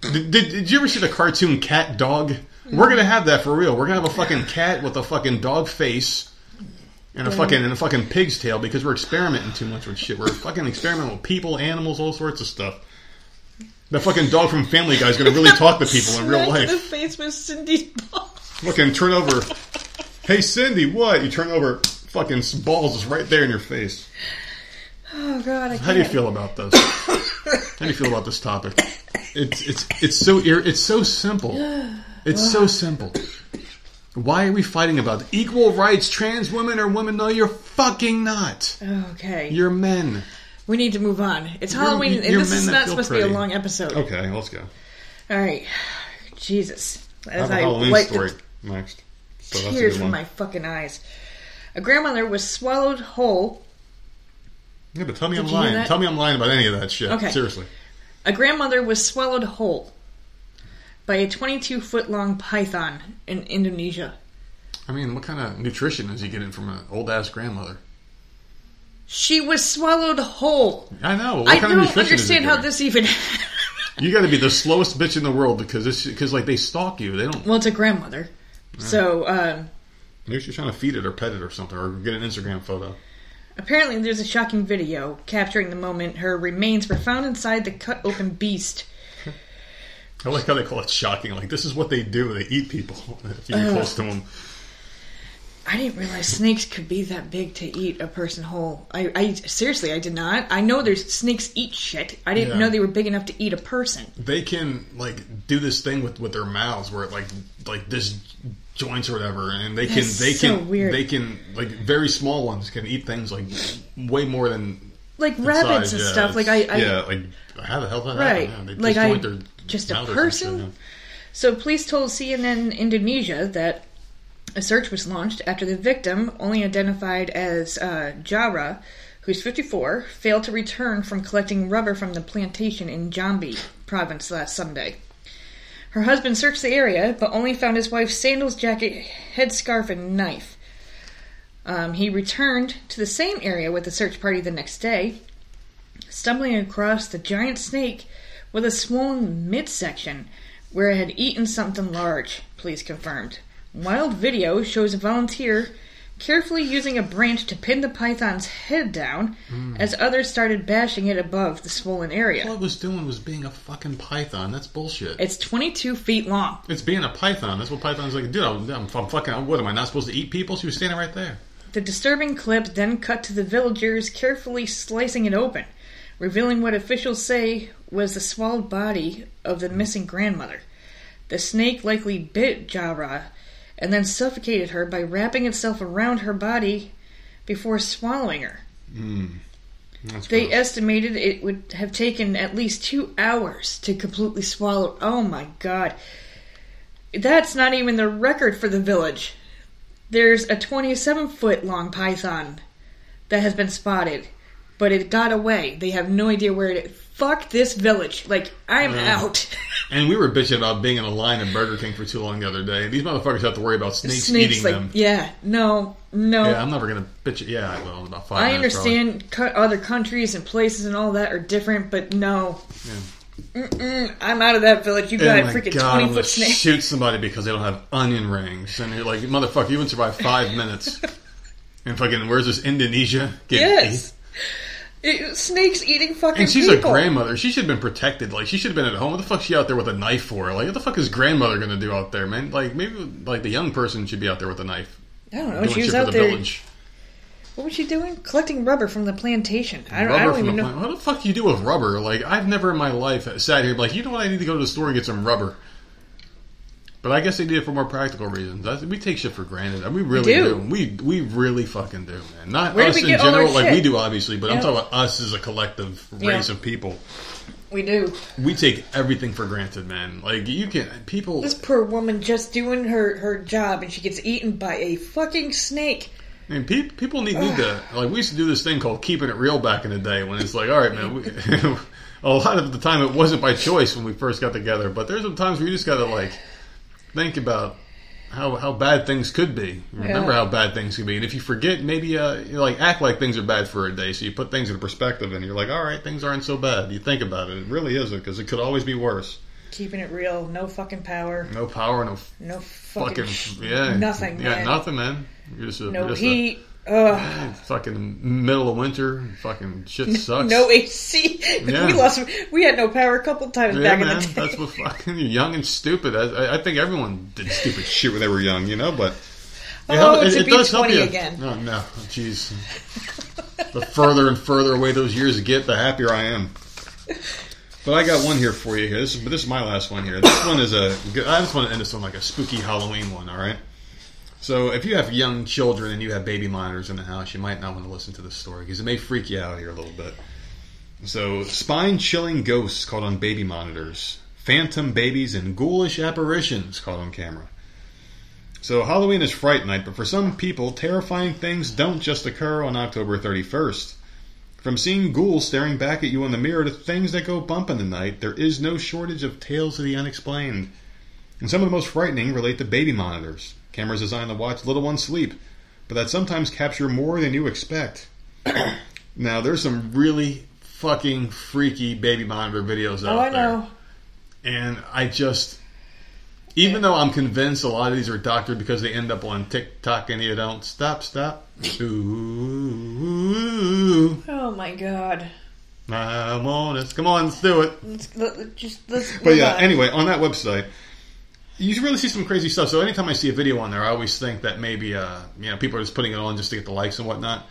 Did, did, did you ever see the cartoon Cat Dog? We're gonna have that for real. We're gonna have a fucking cat with a fucking dog face. And a fucking and a fucking pig's tail because we're experimenting too much with shit. We're fucking experimenting with people, animals, all sorts of stuff. The fucking dog from Family Guy is going to really talk to people in real life. The face with Cindy's balls. Fucking turn over. Hey, Cindy, what? You turn over, fucking balls is right there in your face. Oh, God, I can't. How do you feel about this? How do you feel about this topic? It's it's it's so ir- it's so simple. It's so simple. Why are we fighting about it? Equal rights, trans women are women. No, you're fucking not. Okay. You're men. We need to move on. It's you're, Halloween, you're and this is not supposed pretty. to be a long episode. Okay, let's go. All right. Jesus. As I have a I Halloween like story the next. So tears that's a from my fucking eyes. A grandmother was swallowed whole. Yeah, but tell me Did I'm lying. Tell me I'm lying about any of that shit. Okay. Seriously. A grandmother was swallowed whole by a twenty-two-foot-long python in Indonesia. I mean, what kind of nutrition is he getting from an old-ass grandmother? She was swallowed whole. I know. What I kind don't of nutrition understand is how this even... You got to be the slowest bitch in the world because it's because like they stalk you. They don't. Well, it's a grandmother, yeah. so um, maybe she's trying to feed it or pet it or something, or get an Instagram photo. Apparently, there's a shocking video capturing the moment her remains were found inside the cut-open beast. I like how they call it shocking. Like, this is what they do. They eat people if you get uh, close to them. I didn't realize snakes could be that big to eat a person whole. I, I seriously, I did not. I know there's snakes eat shit. I didn't yeah. know they were big enough to eat a person. They can, like, do this thing with, with their mouths where it, like, like this... joints or whatever, and they can they can they can like very small ones can eat things like way more than like rabbits and stuff. Like I, I yeah, like how the hell did that right? Happen? Yeah, they like I their just a person. Shit, yeah. So police told C N N Indonesia that a search was launched after the victim, only identified as uh, Jara, who's fifty-four, failed to return from collecting rubber from the plantation in Jambi province last Sunday. Her husband searched the area, but only found his wife's sandals, jacket, headscarf, and knife. Um, he returned to the same area with the search party the next day, stumbling across the giant snake with a swollen midsection where it had eaten something large, police confirmed. Wild video shows a volunteer carefully using a branch to pin the python's head down mm. as others started bashing it above the swollen area. All it was doing was being a fucking python. That's bullshit. It's twenty-two feet long. It's being a python. That's what pythons are like. Dude, I'm, I'm fucking... What, am I not supposed to eat people? She was standing right there. The disturbing clip then cut to the villagers carefully slicing it open, revealing what officials say was the swallowed body of the missing grandmother. The snake likely bit Jara and then suffocated her by wrapping itself around her body before swallowing her. Mm. They gross. estimated it would have taken at least two hours to completely swallow. Oh my God. That's not even the record for the village. There's a twenty-seven-foot long python that has been spotted, but it got away. They have no idea where it is. Fuck this village. Like, I'm uh, out. And we were bitching about being in a line at Burger King for too long the other day. These motherfuckers have to worry about snakes, snakes eating like, them. Yeah. No. No. Yeah, I'm never going to bitch. Yeah, I will. About five I minutes, understand co- other countries and places and all that are different, but no. Yeah. Mm-mm, I'm out of that village. You got oh a freaking God, twenty-foot snake. Shoot somebody because they don't have onion rings. And you're like, motherfucker, you wouldn't survive five minutes. And fucking, where's this Indonesia? Get yes. Eight. It, snakes eating fucking people. And she's people. a grandmother. She should have been protected. Like, she should have been at home. What the fuck is she out there with a knife for? Like, what the fuck is grandmother going to do out there, man? Like, maybe, like, the young person should be out there with a knife. I don't know. Doing she was out the there. Village. What was she doing? Collecting rubber from the plantation. I don't, I don't even know. Plant. What the fuck do you do with rubber? Like, I've never in my life sat here like, you know what? I need to go to the store and get some rubber. But I guess they did it for more practical reasons. I, we take shit for granted. I mean, we really do. do. We we really fucking do, man. Not Where us in general, like shit? we do, obviously, but yeah. I'm talking about us as a collective race yeah. of people. We do. We take everything for granted, man. Like, you can... People... This poor woman just doing her, her job, and she gets eaten by a fucking snake. I mean, pe- people need, need to... Like, we used to do this thing called keeping it real back in the day, when it's like, all right, man, we, a lot of the time it wasn't by choice when we first got together, but there's some times where you just gotta, like... Think about how how bad things could be. Remember yeah. how bad things could be, and if you forget, maybe uh, you like act like things are bad for a day. So you put things into perspective, and you're like, all right, things aren't so bad. You think about it; it really isn't, because it could always be worse. Keeping it real, no fucking power, no power, no no fucking, fucking yeah, nothing, yeah, man. nothing, man. You're just a, no you're just heat. A, Uh, fucking like middle of winter, fucking shit sucks. No A C. Yeah. We lost. We had no power a couple times yeah, back man, in the day. That's what fucking you're young and stupid. I, I think everyone did stupid shit when they were young, you know. But oh, help, to it, be it does twenty help you. Again. Oh no, jeez. The further and further away those years get, the happier I am. But I got one here for you. Here, this is this is my last one here. This one is a. I just want to end this on like a spooky Halloween one. All right. So if you have young children and you have baby monitors in the house, you might not want to listen to this story because it may freak you out here a little bit. So, spine-chilling ghosts caught on baby monitors, phantom babies, and ghoulish apparitions caught on camera. So Halloween is Fright Night, but for some people, terrifying things don't just occur on October thirty-first. From seeing ghouls staring back at you in the mirror to things that go bump in the night, there is no shortage of tales of the unexplained. And some of the most frightening relate to baby monitors. Cameras designed to watch little ones sleep, but that sometimes capture more than you expect. Now, there's some really fucking freaky baby monitor videos out oh, I there. Know. And I just, even yeah. though I'm convinced a lot of these are doctored because they end up on TikTok and you don't stop, stop. Ooh. Oh my God. I'm on this. Come on, let's do it. Let's, let, just, let's, but yeah, on. Anyway, on that website, you should really see some crazy stuff. So anytime I see a video on there, I always think that maybe uh, you know, people are just putting it on just to get the likes and whatnot.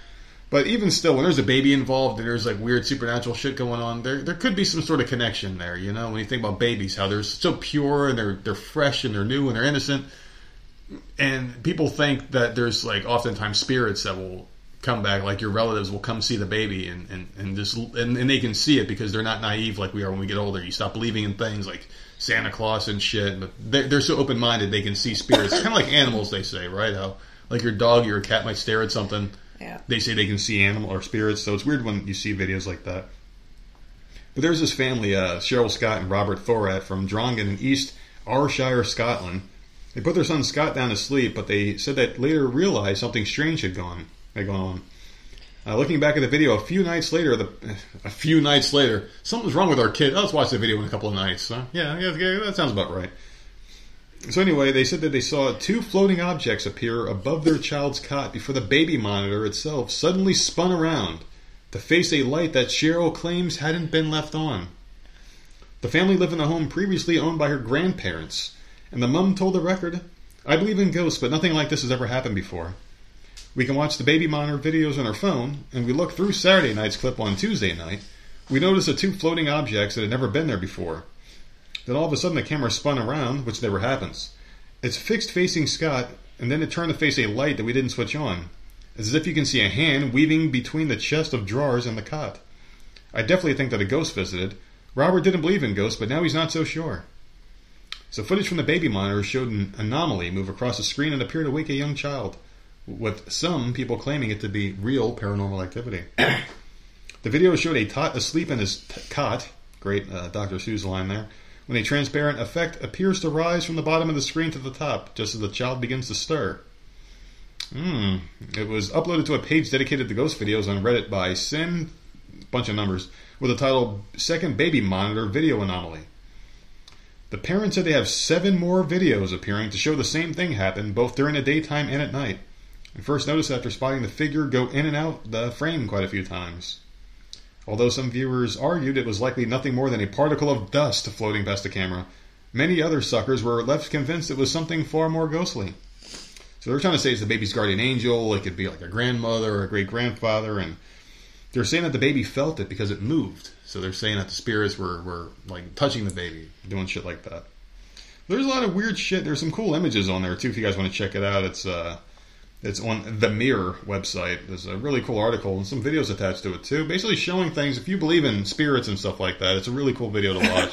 But even still, when there's a baby involved and there's like weird supernatural shit going on, there there could be some sort of connection there. You know, when you think about babies, how they're so pure and they're they're fresh and they're new and they're innocent, and people think that there's like oftentimes spirits that will come back, like your relatives will come see the baby and and and just and, and they can see it because they're not naive like we are when we get older. You stop believing in things like Santa Claus and shit, but they're, they're so open-minded they can see spirits. Kind of like animals, they say, right? How like your dog or your cat might stare at something. Yeah. They say they can see animal or spirits, so it's weird when you see videos like that. But there's this family, uh, Cheryl Scott and Robert Thorat from Drongan in East Ayrshire, Scotland. They put their son Scott down to sleep, but they said that later realized something strange had gone had gone on. Uh, looking back at the video, a few nights later, the a few nights later, something's wrong with our kid. Let's watch the video in a couple of nights. Huh? Yeah, yeah, yeah, that sounds about right. So anyway, they said that they saw two floating objects appear above their child's cot before the baby monitor itself suddenly spun around to face a light that Cheryl claims hadn't been left on. The family lived in a home previously owned by her grandparents, and the mum told the Record, "I believe in ghosts, but nothing like this has ever happened before. We can watch the baby monitor videos on our phone, and we look through Saturday night's clip on Tuesday night. We noticed the two floating objects that had never been there before. Then all of a sudden the camera spun around, which never happens. It's fixed facing Scott, and then it turned to face a light that we didn't switch on. It's as if you can see a hand weaving between the chest of drawers and the cot. I definitely think that a ghost visited. Robert didn't believe in ghosts, but now he's not so sure." So footage from the baby monitor showed an anomaly move across the screen and appear to wake a young child, with some people claiming it to be real paranormal activity. The video showed a tot asleep in his t- cot, great uh, Doctor Seuss line there, when a transparent effect appears to rise from the bottom of the screen to the top, just as the child begins to stir. Mm. It was uploaded to a page dedicated to ghost videos on Reddit by Sim, bunch of numbers, with the title, "Second Baby Monitor Video Anomaly." The parents said they have seven more videos appearing to show the same thing happen, both during the daytime and at night. I first noticed after spotting the figure go in and out the frame quite a few times. Although some viewers argued it was likely nothing more than a particle of dust floating past the camera, many other suckers were left convinced it was something far more ghostly. So they're trying to say it's the baby's guardian angel, it could be like a grandmother or a great-grandfather, and they're saying that the baby felt it because it moved. So they're saying that the spirits were, were like touching the baby, doing shit like that. There's a lot of weird shit. There's some cool images on there, too, if you guys want to check it out. It's, uh... It's on the Mirror website. There's a really cool article and some videos attached to it, too. Basically showing things. If you believe in spirits and stuff like that, it's a really cool video to watch.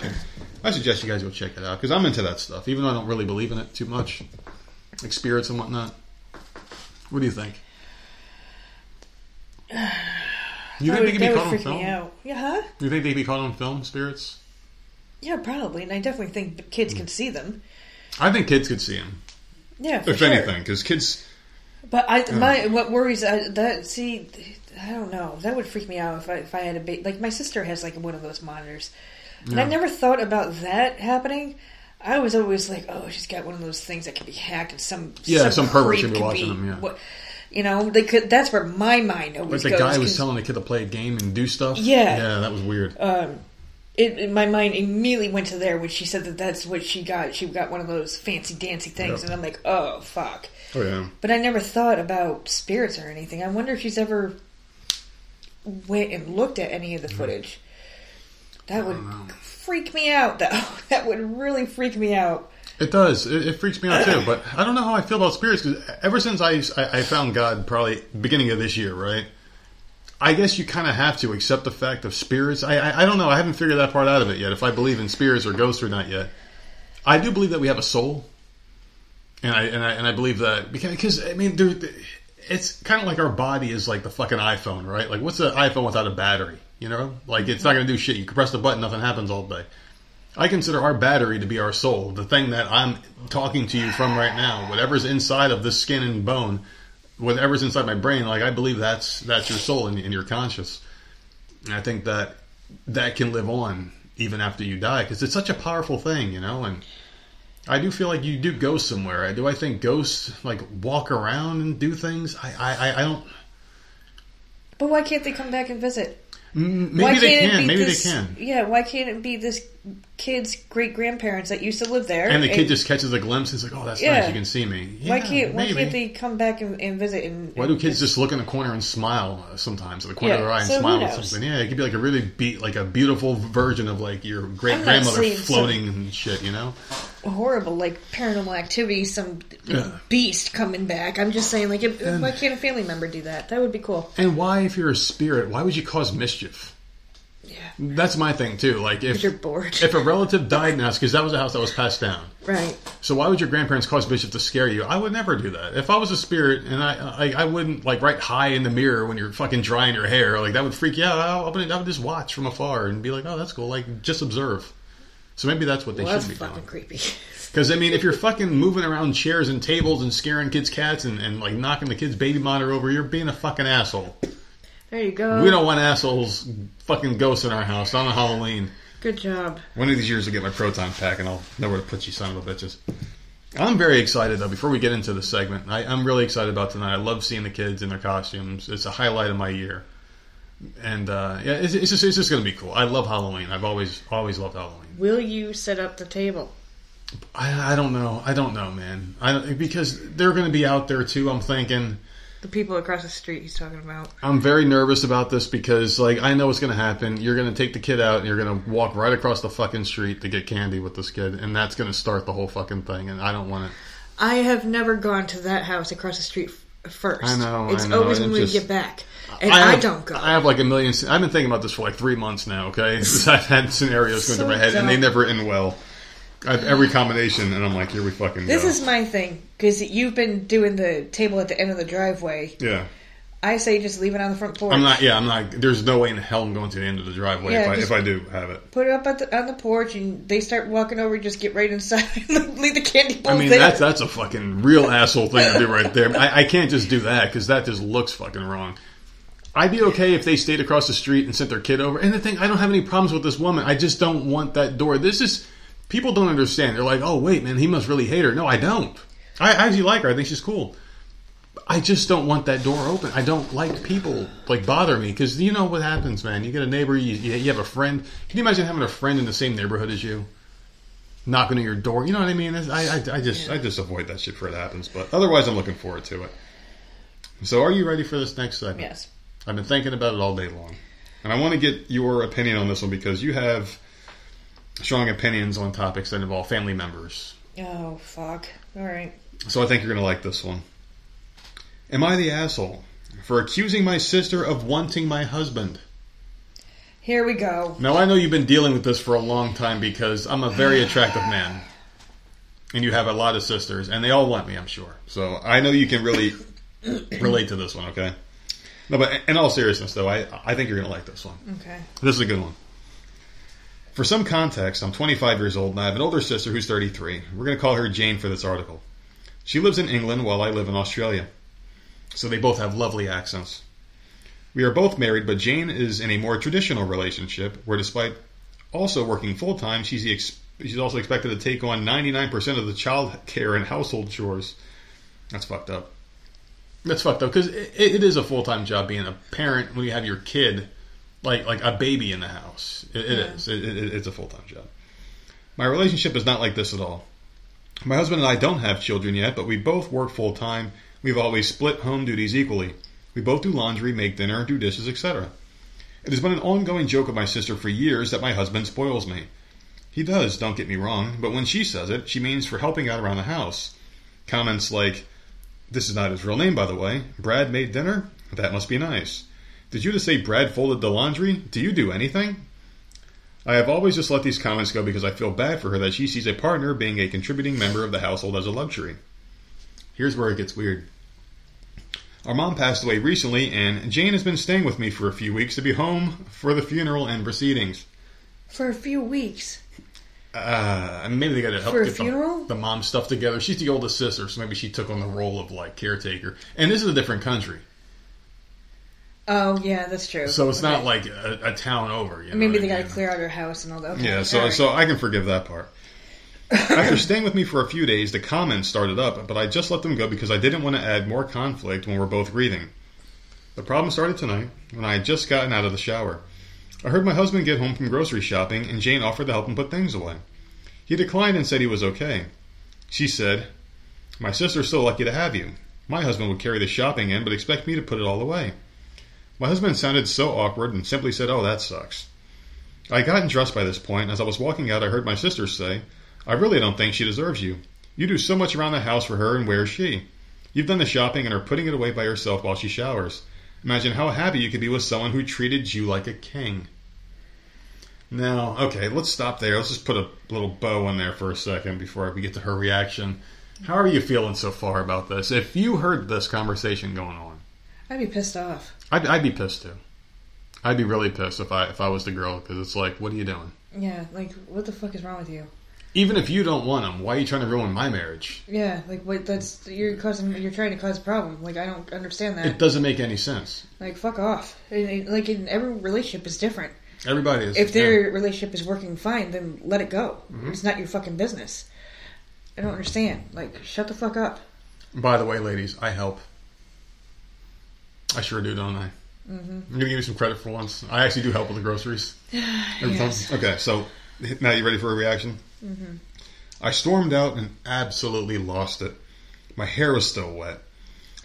I suggest you guys go check it out, because I'm into that stuff, even though I don't really believe in it too much. Like spirits and whatnot. What do you think? You think would, they could be caught on film? Out. Yeah, huh? You think they could be caught on film, spirits? Yeah, probably. And I definitely think kids mm. can see them. I think kids could see them. Yeah, for If sure. anything, because kids... But I, my what worries I, that see, I don't know. That would freak me out if I if I had a baby. Like my sister has like one of those monitors, and yeah. I never thought about that happening. I was always like, oh, she's got one of those things that can be hacked, and some yeah, some, some pervert should be watching be, them. Yeah, what, You know, they could. That's where my mind always goes. Like the goes. guy was telling the kid to play a game and do stuff. Yeah, yeah, that was weird. Um, it, it my mind immediately went to there when she said that that's what she got. She got one of those fancy dancy things, yep. and I'm like, oh fuck. Oh yeah. But I never thought about spirits or anything. I wonder if she's ever went and looked at any of the footage. Yeah. That would know. freak me out. That that would really freak me out. It does. It, it freaks me out, too. But I don't know how I feel about spirits, because ever since I, I, I found God, probably beginning of this year, right? I guess you kind of have to accept the fact of spirits. I, I I don't know. I haven't figured that part out of it yet, if I believe in spirits or ghosts or not yet. I do believe that we have a soul. And I and I, and I believe that, because, I mean, dude, it's kind of like our body is like the fucking iPhone, right? Like, what's an iPhone without a battery, you know? Like, it's not going to do shit. You can press the button, nothing happens all day. I consider our battery to be our soul, the thing that I'm talking to you from right now. Whatever's inside of this skin and bone, whatever's inside my brain, like I believe that's that's your soul and, and your conscious. And I think that that can live on even after you die, because it's such a powerful thing, you know. And I do feel like you do go somewhere. Do I think ghosts like walk around and do things? I I, I don't. But why can't they come back and visit? Maybe why they can. Maybe this, they can. Yeah, why can't it be this kid's great-grandparents that used to live there? And the kid and, just catches a glimpse and is like, oh, that's yeah. nice, you can see me. Yeah, why can't maybe. Why can't they come back and, and visit? And, why do kids and, just look in the corner and smile sometimes? At the corner yeah, of their eye and so smile at something? Yeah, it could be like a really be, like a beautiful version of like your great-grandmother floating and shit, you know? Horrible, like Paranormal Activity, some yeah. beast coming back. I'm just saying, like, if, and, why can't a family member do that? That would be cool. And why, if you're a spirit, why would you cause mischief? Yeah. That's my thing too. Like if you're bored. If a relative died in a house, because that was a house that was passed down, right? So why would your grandparents cause Bishop to scare you? I would never do that. If I was a spirit, and I, I, I wouldn't like write "hi" in the mirror when you're fucking drying your hair. Like that would freak you out. I would, I would just watch from afar and be like, "Oh, that's cool." Like just observe. So maybe that's what they well, should be doing. That's fucking creepy. Because I mean, if you're fucking moving around chairs and tables and scaring kids' cats and, and like knocking the kids' baby monitor over, you're being a fucking asshole. There you go. We don't want assholes fucking ghosts in our house on a Halloween. Good job. One of these years I'll get my proton pack and I'll know where to put you son of a bitches. I'm very excited though. Before we get into the segment, I, I'm really excited about tonight. I love seeing the kids in their costumes. It's a highlight of my year. And uh, yeah, it's, it's just it's just gonna be cool. I love Halloween. I've always always loved Halloween. Will you set up the table? I, I don't know. I don't know, man. I don't, because they're gonna be out there too. I'm thinking. The people across the street he's talking about. I'm very nervous about this because, like, I know what's going to happen. You're going to take the kid out and you're going to walk right across the fucking street to get candy with this kid. And that's going to start the whole fucking thing. And I don't want it. I have never gone to that house across the street f- first. I know, It's I know. always when we just, get back. And I, have, I don't go. I have, like, a million... I've been thinking about this for, like, three months now, okay? I've had scenarios going so through my head dumb. and they never end well. I have every combination, and I'm like, here we fucking this go. This is my thing, because you've been doing the table at the end of the driveway. Yeah. I say just leave it on the front porch. I'm not, yeah, I'm not, there's no way in hell I'm going to the end of the driveway yeah, if, I, if I do have it. Put it up at the, on the porch, and they start walking over, just get right inside, and leave the candy bowl there. I mean, there. that's that's a fucking real asshole thing to do right there. I, I can't just do that, because that just looks fucking wrong. I'd be okay if they stayed across the street and sent their kid over. And the thing, I don't have any problems with this woman. I just don't want that door. This is... People don't understand. They're like, oh, wait, man, he must really hate her. No, I don't. I, I actually like her. I think she's cool. I just don't want that door open. I don't like people, like, bother me. Because you know what happens, man. You get a neighbor, you, you have a friend. Can you imagine having a friend in the same neighborhood as you? Knocking on your door. You know what I mean? I, I, I just I just avoid that shit before it happens. But otherwise, I'm looking forward to it. So are you ready for this next segment? Yes. I've been thinking about it all day long. And I want to get your opinion on this one because you have... strong opinions on topics that involve family members. Oh, fuck. All right. So I think you're going to like this one. Am I the asshole for accusing my sister of wanting my husband? Here we go. Now, I know you've been dealing with this for a long time because I'm a very attractive man. And you have a lot of sisters. And they all want me, I'm sure. So I know you can really relate to this one, okay? No, but in all seriousness, though, I, I think you're going to like this one. Okay. This is a good one. For some context, I'm twenty-five years old and I have an older sister who's thirty-three. We're going to call her Jane for this article. She lives in England while I live in Australia. So they both have lovely accents. We are both married, but Jane is in a more traditional relationship where despite also working full-time, she's, the ex- she's also expected to take on ninety-nine percent of the child care and household chores. That's fucked up. That's fucked up, because it, it is a full-time job being a parent when you have your kid, like like a baby in the house. It, it yeah. is. It, it, it's a full-time job. My relationship is not like this at all. My husband and I don't have children yet, but we both work full-time. We've always split home duties equally. We both do laundry, make dinner, do dishes, et cetera. It has been an ongoing joke of my sister for years that my husband spoils me. He does, don't get me wrong, but when she says it, she means for helping out around the house. Comments like, "This is not his real name, by the way. Brad made dinner? That must be nice. Did you just say Brad folded the laundry? Do you do anything?" I have always just let these comments go because I feel bad for her that she sees a partner being a contributing member of the household as a luxury. Here's where it gets weird. Our mom passed away recently, and Jane has been staying with me for a few weeks to be home for the funeral and proceedings. For a few weeks? Uh, maybe they got to help get the, the mom stuff together. She's the oldest sister, so maybe she took on the role of, like, caretaker. And this is a different country. Oh, yeah, that's true. So it's not like a, a town over. You know Maybe they got to clear out her house and all that. Yeah, so, so I can forgive that part. After staying with me for a few days, the comments started up, but I just let them go because I didn't want to add more conflict when we're both grieving. The problem started tonight when I had just gotten out of the shower. I heard my husband get home from grocery shopping, and Jane offered to help him put things away. He declined and said he was okay. She said, "My sister's so lucky to have you. My husband would carry the shopping in, but expect me to put it all away." My husband sounded so awkward and simply said, "Oh, that sucks." I had gotten dressed by this point. As I was walking out, I heard my sister say, "I really don't think she deserves you. You do so much around the house for her, and where is she? You've done the shopping and are putting it away by herself while she showers. Imagine how happy you could be with someone who treated you like a king." Now, okay, let's stop there. Let's just put a little bow in there for a second before we get to her reaction. How are you feeling so far about this? If you heard this conversation going on, I'd be pissed off. I'd, I'd be pissed too. I'd be really pissed if I if I was the girl, because it's like, what are you doing? Yeah, like, what the fuck is wrong with you? Even if you don't want him, why are you trying to ruin my marriage? Yeah, like, what? That's you're causing. You're trying to cause a problem. Like, I don't understand that. It doesn't make any sense. Like, fuck off. Like, in every relationship is different. Everybody is. If their yeah. relationship is working fine, then let it go. Mm-hmm. It's not your fucking business. I don't understand. Like, shut the fuck up. By the way, ladies, I help. I sure do, don't I? Mm-hmm. I'm going to give you some credit for once. I actually do help with the groceries. Yes. Okay, so now you ready for a reaction? Mm-hmm. I stormed out and absolutely lost it. My hair was still wet.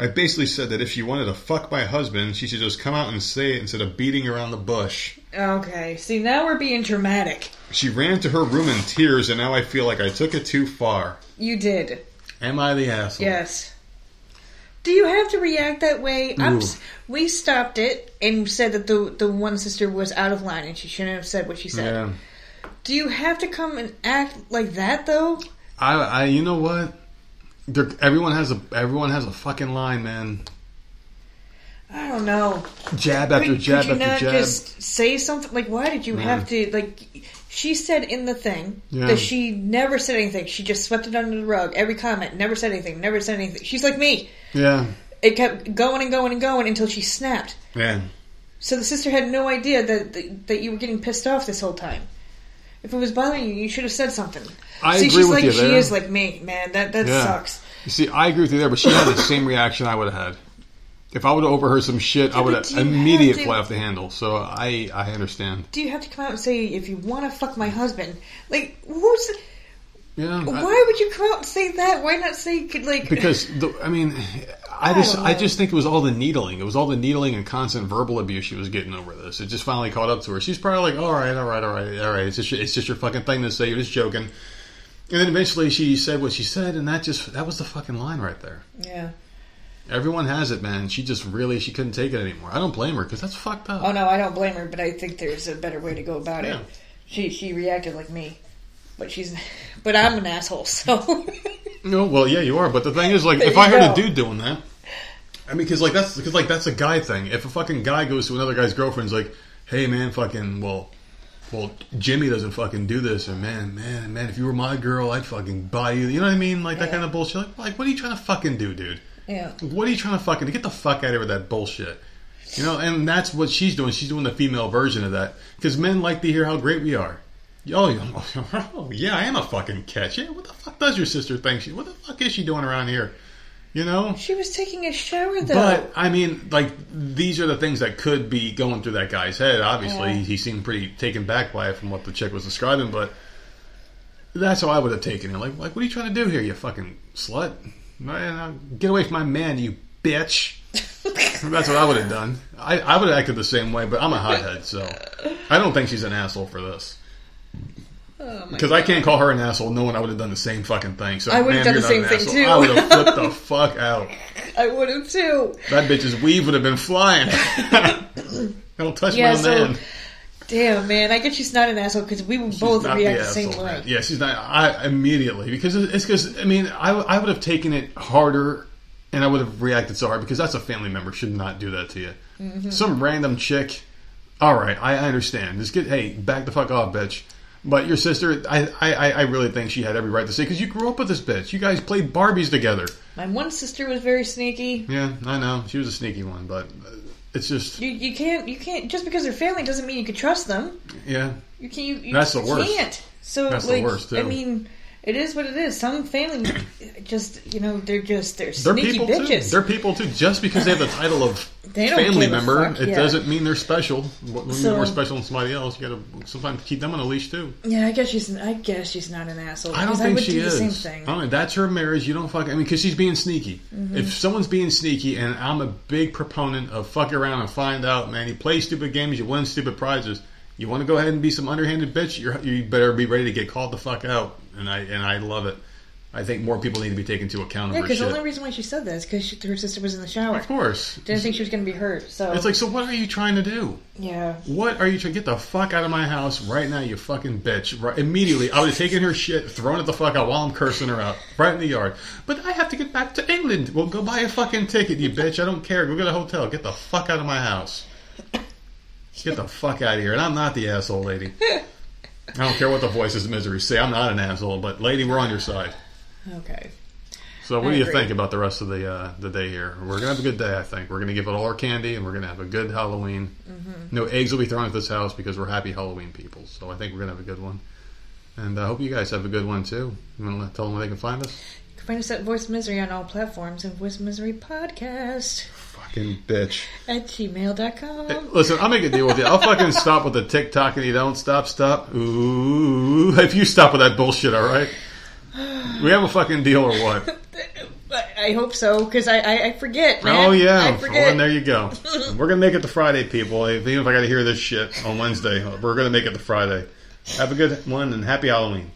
I basically said that if she wanted to fuck my husband, she should just come out and say it instead of beating around the bush. Okay, see, now we're being dramatic. She ran to her room in tears, and now I feel like I took it too far. You did. Am I the asshole? Yes. Do you have to react that way? I'm, we stopped it and said that the the one sister was out of line and she shouldn't have said what she said. Yeah. Do you have to come and act like that, though? I, I you know what? There, everyone has a everyone has a fucking line, man. I don't know. Jab after could, jab could you after not jab. Just say something. Like, why did you yeah. have to? Like, she said in the thing yeah. that she never said anything. She just swept it under the rug. Every comment, never said anything, never said anything. She's like me. Yeah. It kept going and going and going until she snapped. Yeah. So the sister had no idea that that, that you were getting pissed off this whole time. If it was bothering you, you should have said something. I see, agree she's with like, you there. She is like me, man. That that yeah. sucks. You see, I agree with you there, but she had the same reaction I would have had. If I would have overheard some shit, yeah, I would have immediately fly off the handle. So I, I understand. Do you have to come out and say, if you want to fuck my husband? Like, who's... Yeah, why I, would you come out and say that? Why not say, like... Because, the, I mean, I, I just I just think it was all the needling. It was all the needling and constant verbal abuse she was getting over this. It just finally caught up to her. She's probably like, all right, all right, all right, all right. It's just, it's just your fucking thing to say. You're just joking. And then eventually she said what she said, and that just that was the fucking line right there. Yeah. Everyone has it, man. She just really, she couldn't take it anymore. I don't blame her, because that's fucked up. Oh, no, I don't blame her, but I think there's a better way to go about yeah. it. She she reacted like me, but she's, but I'm an asshole, so. No, well, yeah, you are, but the thing is, like, if I heard go. a dude doing that, I mean, because, like, that's, cause, like, that's a guy thing. If a fucking guy goes to another guy's girlfriend, he's like, hey, man, fucking, well, well, Jimmy doesn't fucking do this, or man, man, man, if you were my girl, I'd fucking buy you. You know what I mean? Like, yeah. that kind of bullshit. Like, like, what are you trying to fucking do, dude? Yeah. What are you trying to fucking do? Get the fuck out of here with that bullshit. You know, and that's what she's doing. She's doing the female version of that. Because men like to hear how great we are. Oh, oh, yeah, I am a fucking catch. Yeah, what the fuck does your sister think? She, what the fuck is she doing around here? You know? She was taking a shower, though. But, I mean, like, these are the things that could be going through that guy's head, obviously. Yeah. He seemed pretty taken back by it from what the chick was describing, but that's how I would have taken it. Like, like what are you trying to do here, you fucking slut? Get away from my man, you bitch. That's what I would have done. I, I would have acted the same way, but I'm a hothead, so I don't think she's an asshole for this. Because oh I can't call her an asshole knowing I would have done the same fucking thing. So I would have done the same thing asshole. too. I would have flipped the fuck out. I would have too. That bitch's weave would have been flying. Don't touch yeah, my so, man. Damn, man. I guess she's not an asshole because we would both react the, the same way. Yeah, she's not. I immediately. Because it's because, I mean, I, I would have taken it harder and I would have reacted so hard because that's a family member. Should not do that to you. Mm-hmm. Some random chick. All right, I, I understand. Just get, hey, back the fuck off, bitch. But your sister, I, I, I really think she had every right to say, because you grew up with this bitch. You guys played Barbies together. My one sister was very sneaky. Yeah, I know. She was a sneaky one, but it's just... You, you can't, you can't, just because they're family doesn't mean you can trust them. Yeah. You can't. You, you That's the worst. can't. So, That's like, the worst, too. I mean, it is what it is. Some family just, you know, they're just, they're, they're sneaky bitches. Too. They're people, too. Just because they have the title of they don't family member, fuck, it yeah. doesn't mean they're special. When so, you're more special than somebody else, you gotta sometimes keep them on a leash, too. Yeah, I guess she's, I guess she's not an asshole. I don't think I would she do is. The same thing. I don't know, that's her marriage. You don't fuck, I mean, because she's being sneaky. Mm-hmm. If someone's being sneaky, and I'm a big proponent of fuck around and find out, man, you play stupid games, you win stupid prizes. You want to go ahead and be some underhanded bitch? You're, you better be ready to get called the fuck out. And I and I love it. I think more people need to be taken into account of yeah, her shit. Yeah, because the only reason why she said that is because her sister was in the shower. Of course. Didn't think she was going to be hurt. So it's like, so what are you trying to do? Yeah. What are you trying to... Get the fuck out of my house right now, you fucking bitch. Right, immediately, I would have taken her shit, thrown it the fuck out while I'm cursing her out. Right in the yard. But I have to get back to England. Well, go buy a fucking ticket, you bitch. I don't care. Go get a hotel. Get the fuck out of my house. Get the fuck out of here. And I'm not the asshole, lady. I don't care what the Voices of Misery say. I'm not an asshole, but lady, we're on your side. Okay. So what I do you agree. think about the rest of the uh, the day here? We're going to have a good day, I think. We're going to give it all our candy, and we're going to have a good Halloween. Mm-hmm. No eggs will be thrown at this house because we're happy Halloween people. So I think we're going to have a good one. And I uh, hope you guys have a good one, too. You want to tell them where they can find us? You can find us at Voice Misery on all platforms and Voice Misery Podcast. Fucking bitch. At gmail dot com. Hey, listen, I'll make a deal with you. I'll fucking stop with the TikTok and you don't stop, stop. Ooh. If you stop with that bullshit, all right? We have a fucking deal or what? I hope so, because I, I, I forget, man. Oh, yeah. I forget. Well, and there you go. We're going to make it to Friday, people. Even if I got to hear this shit on Wednesday, we're going to make it to Friday. Have a good one and happy Halloween.